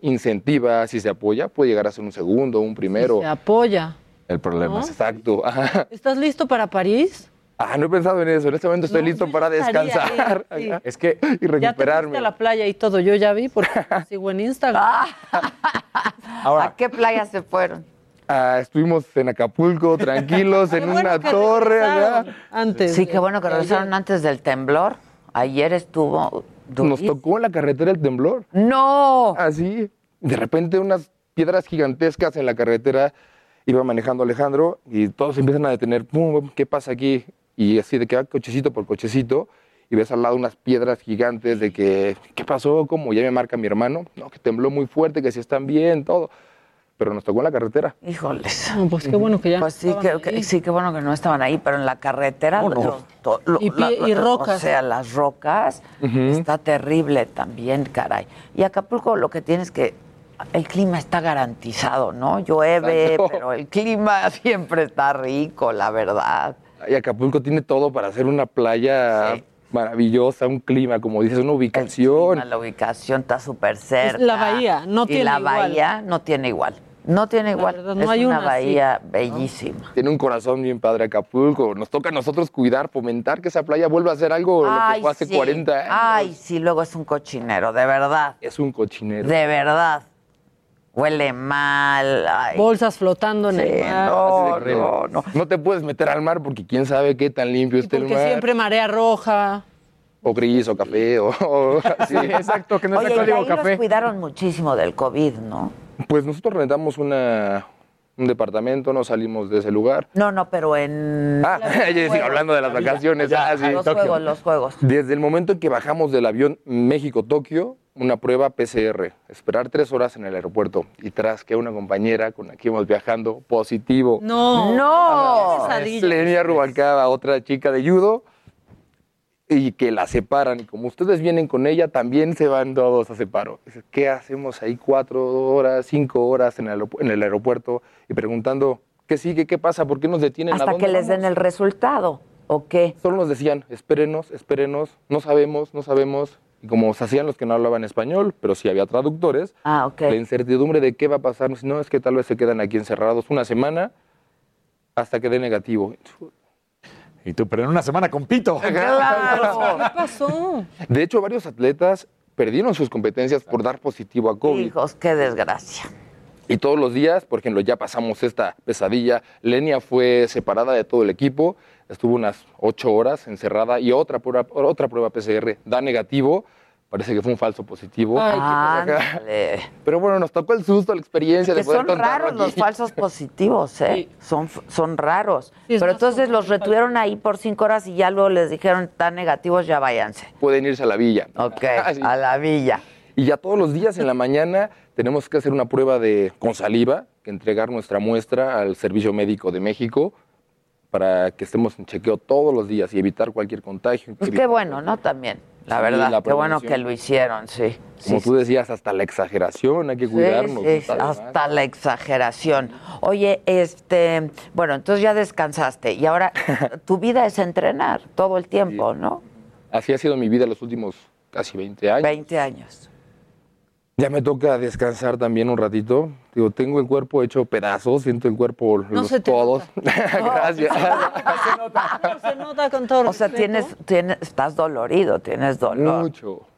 incentiva, si se apoya, puede llegar a ser un 2º, un 1º. Si se apoya. El problema es... Exacto. Ajá. ¿Estás listo para París? Ah, no he pensado en eso. En este momento estoy listo para descansar. Sí. Es que... Y recuperarme. Ya te fuiste a la playa y todo. Yo ya vi porque sigo en Instagram. Ahora, ¿a qué playa se fueron? Estuvimos en Acapulco, tranquilos, en una torre allá. Antes. Sí, qué bueno que regresaron antes del temblor. Ayer estuvo... Nos tocó en la carretera el temblor. ¡No! Así, de repente unas piedras gigantescas en la carretera. Iba manejando Alejandro y todos se empiezan a detener. ¡Pum! ¿Qué pasa aquí? Y así de que va cochecito por cochecito y ves al lado unas piedras gigantes de que... ¿Qué pasó? ¿Cómo? Ya me marca mi hermano. No, que tembló muy fuerte, que si están bien, todo. Pero nos tocó en la carretera. Híjoles. No, pues qué bueno que ya... Pues sí, qué bueno que no estaban ahí, pero en la carretera... No, no. Y rocas. O sea, las rocas. Está terrible también, caray. Y Acapulco lo que tienes que... El clima está garantizado, ¿no? Llueve, pero el clima siempre está rico, la verdad. Y Acapulco tiene todo para hacer una playa... Sí. Maravillosa, un clima, como dices, una ubicación. La ubicación está súper cerca. La bahía no tiene igual. Y la bahía no tiene igual. No tiene igual. Verdad, no es hay una bahía así, bellísima. Tiene un corazón bien padre Acapulco. Nos toca a nosotros cuidar, fomentar que esa playa vuelva a ser algo lo que fue hace 40 años. Ay, sí, luego es un cochinero, de verdad. Es un cochinero. De verdad. Huele mal. Ay. Bolsas flotando en el mar. No. No te puedes meter al mar porque quién sabe qué tan limpio está el mar. Porque siempre marea roja. O gris, o café, o... Sí, exacto, que no es el código café. Nos cuidaron muchísimo del COVID, ¿no? Pues nosotros rentamos un departamento, no salimos de ese lugar. No, pero en... hablando de las vacaciones. Los juegos. Desde el momento en que bajamos del avión México-Tokio, una prueba PCR, esperar 3 horas en el aeropuerto y tras que una compañera con la que íbamos viajando, positivo. ¡No! Lenia Rubalcaba, otra chica de judo, y que la separan. Y como ustedes vienen con ella, también se van todos a separo. ¿Qué hacemos ahí 4 horas, 5 horas en el aeropuerto y preguntando qué sigue, qué pasa, por qué nos detienen? Hasta que les den el resultado, ¿o qué? Solo nos decían, espérenos, no sabemos. Y como se hacían los que no hablaban español, pero sí había traductores, la incertidumbre de qué va a pasar, no es que tal vez se quedan aquí encerrados una semana hasta que dé negativo. Y tú, pero en una semana compito. ¡Claro! ¿Qué pasó? De hecho, varios atletas perdieron sus competencias por dar positivo a COVID. Hijos, qué desgracia. Y todos los días, por ejemplo, ya pasamos esta pesadilla. Lenia fue separada de todo el equipo. Estuvo unas 8 horas encerrada y otra prueba PCR da negativo. Parece que fue un falso positivo. Ay, pero bueno, nos tocó el susto, la experiencia de poder contarlo. Son raros los falsos positivos, ¿eh? Sí. Son raros. Sí, pero entonces los retuvieron ahí por 5 horas y ya luego les dijeron, están negativos, ya váyanse. Pueden irse a la villa. Ok, sí. A la villa. y ya todos los días en la mañana tenemos que hacer una prueba con saliva, que entregar nuestra muestra al Servicio Médico de México para que estemos en chequeo todos los días y evitar cualquier contagio. Pues qué bueno, ¿no? También, la verdad, la qué bueno que lo hicieron, sí. Como tú decías, hasta la exageración, hay que cuidarnos. Sí, hasta la exageración. Oye, bueno, entonces ya descansaste y ahora tu vida es entrenar todo el tiempo, sí, ¿no? Así ha sido mi vida los últimos casi 20 años. 20 años. Ya me toca descansar también un ratito. Digo, tengo el cuerpo hecho pedazos, siento el cuerpo todos. Gracias. No se nota con todo. O sea, estás dolorido, tienes dolor.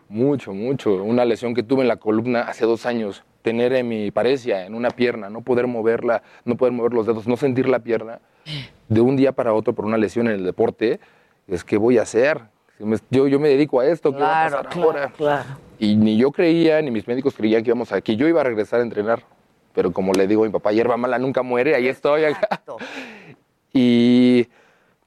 Mucho. Una lesión que tuve en la columna hace 2 años, tener hemiparesia en una pierna, no poder moverla, no poder mover los dedos, no sentir la pierna, de un día para otro por una lesión en el deporte. Es que voy a hacer. Yo me dedico a esto, claro, ¿qué va a pasar ahora? Claro. Y ni yo creía, ni mis médicos creían que yo iba a regresar a entrenar. Pero como le digo a mi papá, hierba mala nunca muere, ahí estoy. Exacto. Y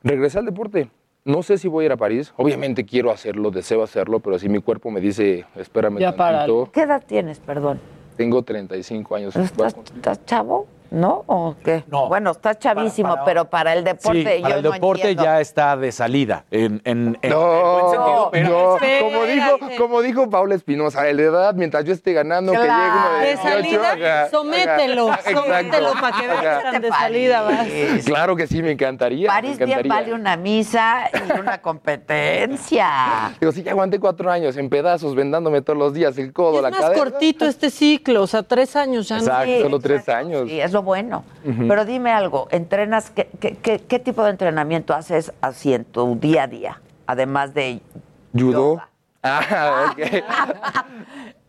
regresé al deporte. No sé si voy a ir a París. Obviamente quiero hacerlo, deseo hacerlo, pero si mi cuerpo me dice, espérame ya tantito. Para. ¿Qué edad tienes, perdón? Tengo 35 años. ¿Estás chavo? ¿No? ¿O qué? No. Bueno, está chavísimo, pero para el deporte entiendo. Ya está de salida. Como dijo Paula Espinosa, de edad, mientras yo esté ganando, claro, que llegue uno de 18. Somételo para que vean de salida. Vas. Claro que sí, me encantaría. París bien vale una misa y una competencia. Digo, sí, ya aguanté 4 años en pedazos, vendándome todos los días el codo, la cadera. Es más cortito este ciclo, o sea, 3 años ya. Exacto, no. Solo 3 años. Sí, es bueno. Uh-huh. Pero dime algo, ¿entrenas? ¿Qué tipo de entrenamiento haces así en tu día a día? Además de judo. Ah, okay.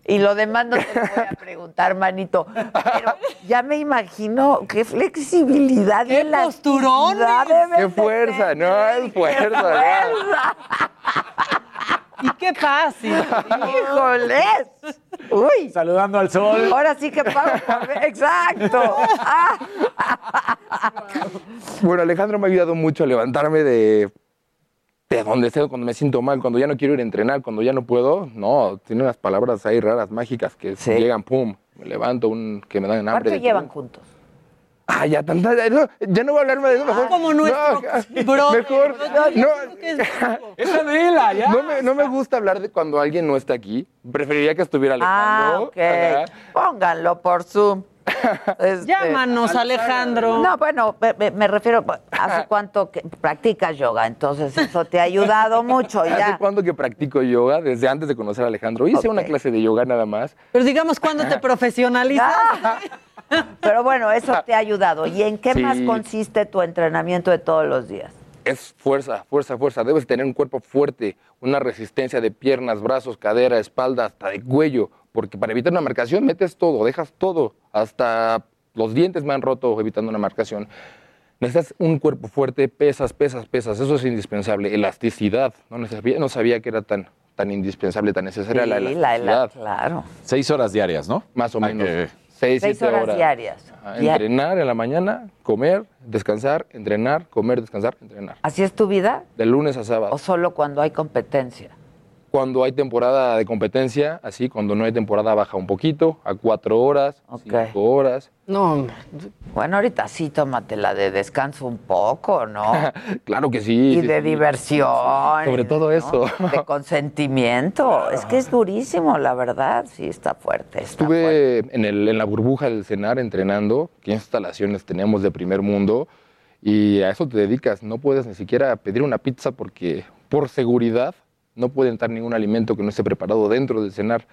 Y lo demás no te lo voy a preguntar, manito. Pero ya me imagino qué flexibilidad. ¡Qué posturón! ¡Qué fuerza! No, es fuerza. Y qué fácil. ¡Híjoles! ¡Uy! Saludando al sol. Ahora sí que pago. ¡Exacto! Bueno, Alejandro me ha ayudado mucho a levantarme de donde esté, cuando me siento mal, cuando ya no quiero ir a entrenar, cuando ya no puedo. No, tiene unas palabras ahí raras, mágicas, que sí llegan, pum, me levanto, que me dan hambre. ¿Cuánto llevan juntos? Ah, ya no voy a hablar más de eso. Mejor, como nuestro bro. Mejor. Es Adela, ya. No me gusta hablar de cuando alguien no está aquí. Preferiría que estuviera Alejandro. Ah, ok. Pónganlo por Zoom. Llámanos, Alejandro. No, bueno, me refiero, ¿hace cuánto que practicas yoga? Entonces, eso te ha ayudado mucho. ¿Hace cuánto que practico yoga? Desde antes de conocer a Alejandro. Hice una clase de yoga nada más. Pero digamos, ¿cuándo te profesionalizas? Pero bueno, eso te ha ayudado. ¿Y en qué más consiste tu entrenamiento de todos los días? Es fuerza. Debes tener un cuerpo fuerte, una resistencia de piernas, brazos, cadera, espalda, hasta de cuello. Porque para evitar una marcación metes todo, dejas todo. Hasta los dientes me han roto evitando una marcación. Necesitas un cuerpo fuerte, pesas. Eso es indispensable. Elasticidad. No sabía que era tan indispensable, tan necesaria la elasticidad. Claro. 6 horas diarias, ¿no? Más o menos. 6, 7 horas diarias. Ajá, entrenar en la mañana, comer, descansar, entrenar, comer, descansar, entrenar. ¿Así es tu vida? De lunes a sábado. ¿O solo cuando hay competencia? Cuando hay temporada de competencia, así, cuando no hay temporada baja un poquito, a 4 horas, 5 horas. No. Bueno, ahorita sí tómate la de descanso un poco, ¿no? Claro que sí. Y de diversión. Sobre todo eso. De consentimiento. Claro. Es que es durísimo, la verdad. Sí, está fuerte. Estuve en la burbuja del cenar entrenando. ¿Qué instalaciones tenemos de primer mundo? Y a eso te dedicas. No puedes ni siquiera pedir una pizza porque, por seguridad, no puede entrar ningún alimento que no esté preparado dentro del cenar,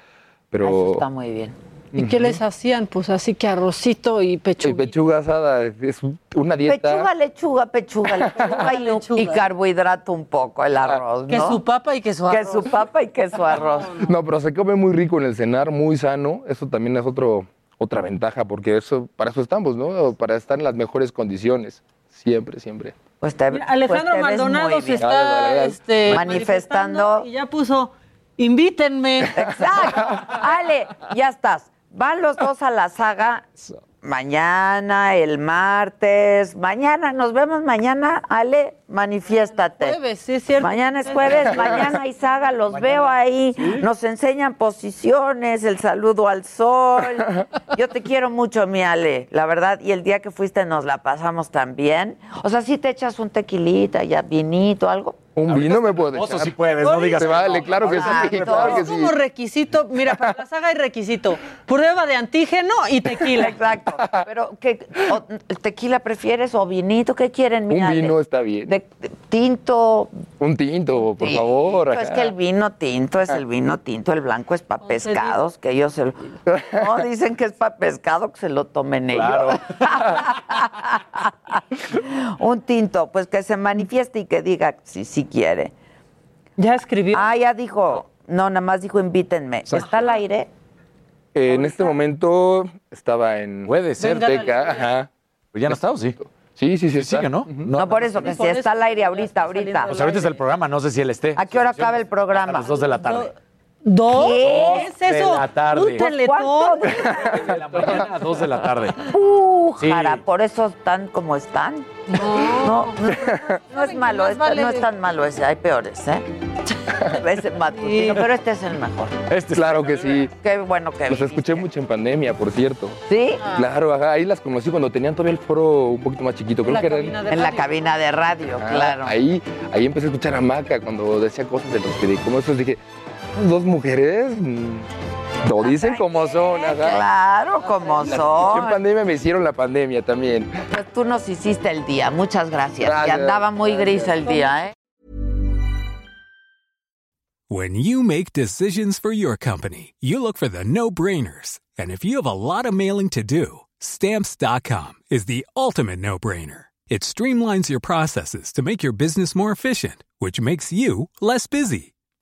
pero... Eso está muy bien. ¿Y qué les hacían? Pues así que arrocito y pechuga. Y pechuga asada, es una dieta... Pechuga, lechuga y carbohidrato un poco, el arroz, ¿no? Que su papa y que su arroz. No, pero se come muy rico en el cenar, muy sano. Eso también es otra ventaja, porque para eso estamos, ¿no? Para estar en las mejores condiciones, siempre. Mira, Alejandro Maldonado se está manifestando y ya puso, invítenme. Exacto. Ale, ya estás. Van los dos a la saga mañana, el martes. Mañana, nos vemos mañana, Ale. manifiéstate. Jueves, sí, cierto. Mañana es jueves, mañana y saga, los mañana. Veo ahí, ¿sí? Nos enseñan posiciones, el saludo al sol. Yo te quiero mucho, mi Ale, la verdad, y el día que fuiste nos la pasamos también. O sea, si ¿sí te echas un tequilita, ya vinito, algo? Un vino me puedo echar. Si puedes, no digas que vale, no. Claro que sí. Claro que sí. Como requisito, mira, para la saga hay requisito, prueba de antígeno y tequila. Exacto. Pero, ¿tequila prefieres o vinito? ¿Qué quieren, mira? Un vino está bien. ¿Tinto? Un tinto, por favor. Acá. Es que el vino tinto es el vino tinto, el blanco es para pescados, que ellos se lo... No, dicen que es para pescado, que se lo tomen ellos. Claro. Un tinto, pues que se manifieste y que diga sí. Quiere. Ya escribió. Ah, ya dijo. No, nada más dijo invítenme. Exacto. ¿Está al aire? En este momento estaba en... Puede ser, Teca. Ajá. Pero ya no está, ¿o sí? Sí está. Sigue, ¿no? No, por eso, que si está al aire ahorita. Pues ahorita es el programa, no sé si él esté. ¿A qué hora acaba el programa? A las 2 de la tarde. ¿Dos? ¿Qué es eso? De la tarde. ¿Un teletón? De la mañana a 2 de la tarde. Jara, por eso están como están. No es malo, no es tan malo ese, hay peores, ¿eh? Ese matutino, pero este es el mejor. Claro que sí. Qué bueno que... Los escuché mucho en pandemia, por cierto. ¿Sí? Claro, ajá, ahí las conocí cuando tenían todavía el foro un poquito más chiquito. Creo que era en la cabina de radio, claro. Ahí empecé a escuchar a Maca cuando decía cosas de los que... Como eso dije... Dos mujeres lo dicen como son, ajá. Claro, como son. En pandemia me hicieron la pandemia también. Pues tú nos hiciste el día, muchas gracias. Y andaba muy gris el día, ¿eh? When you make decisions for your company, you look for the no-brainers. And if you have a lot of mailing to do, Stamps.com is the ultimate no-brainer. It streamlines your processes to make your business more efficient, which makes you less busy.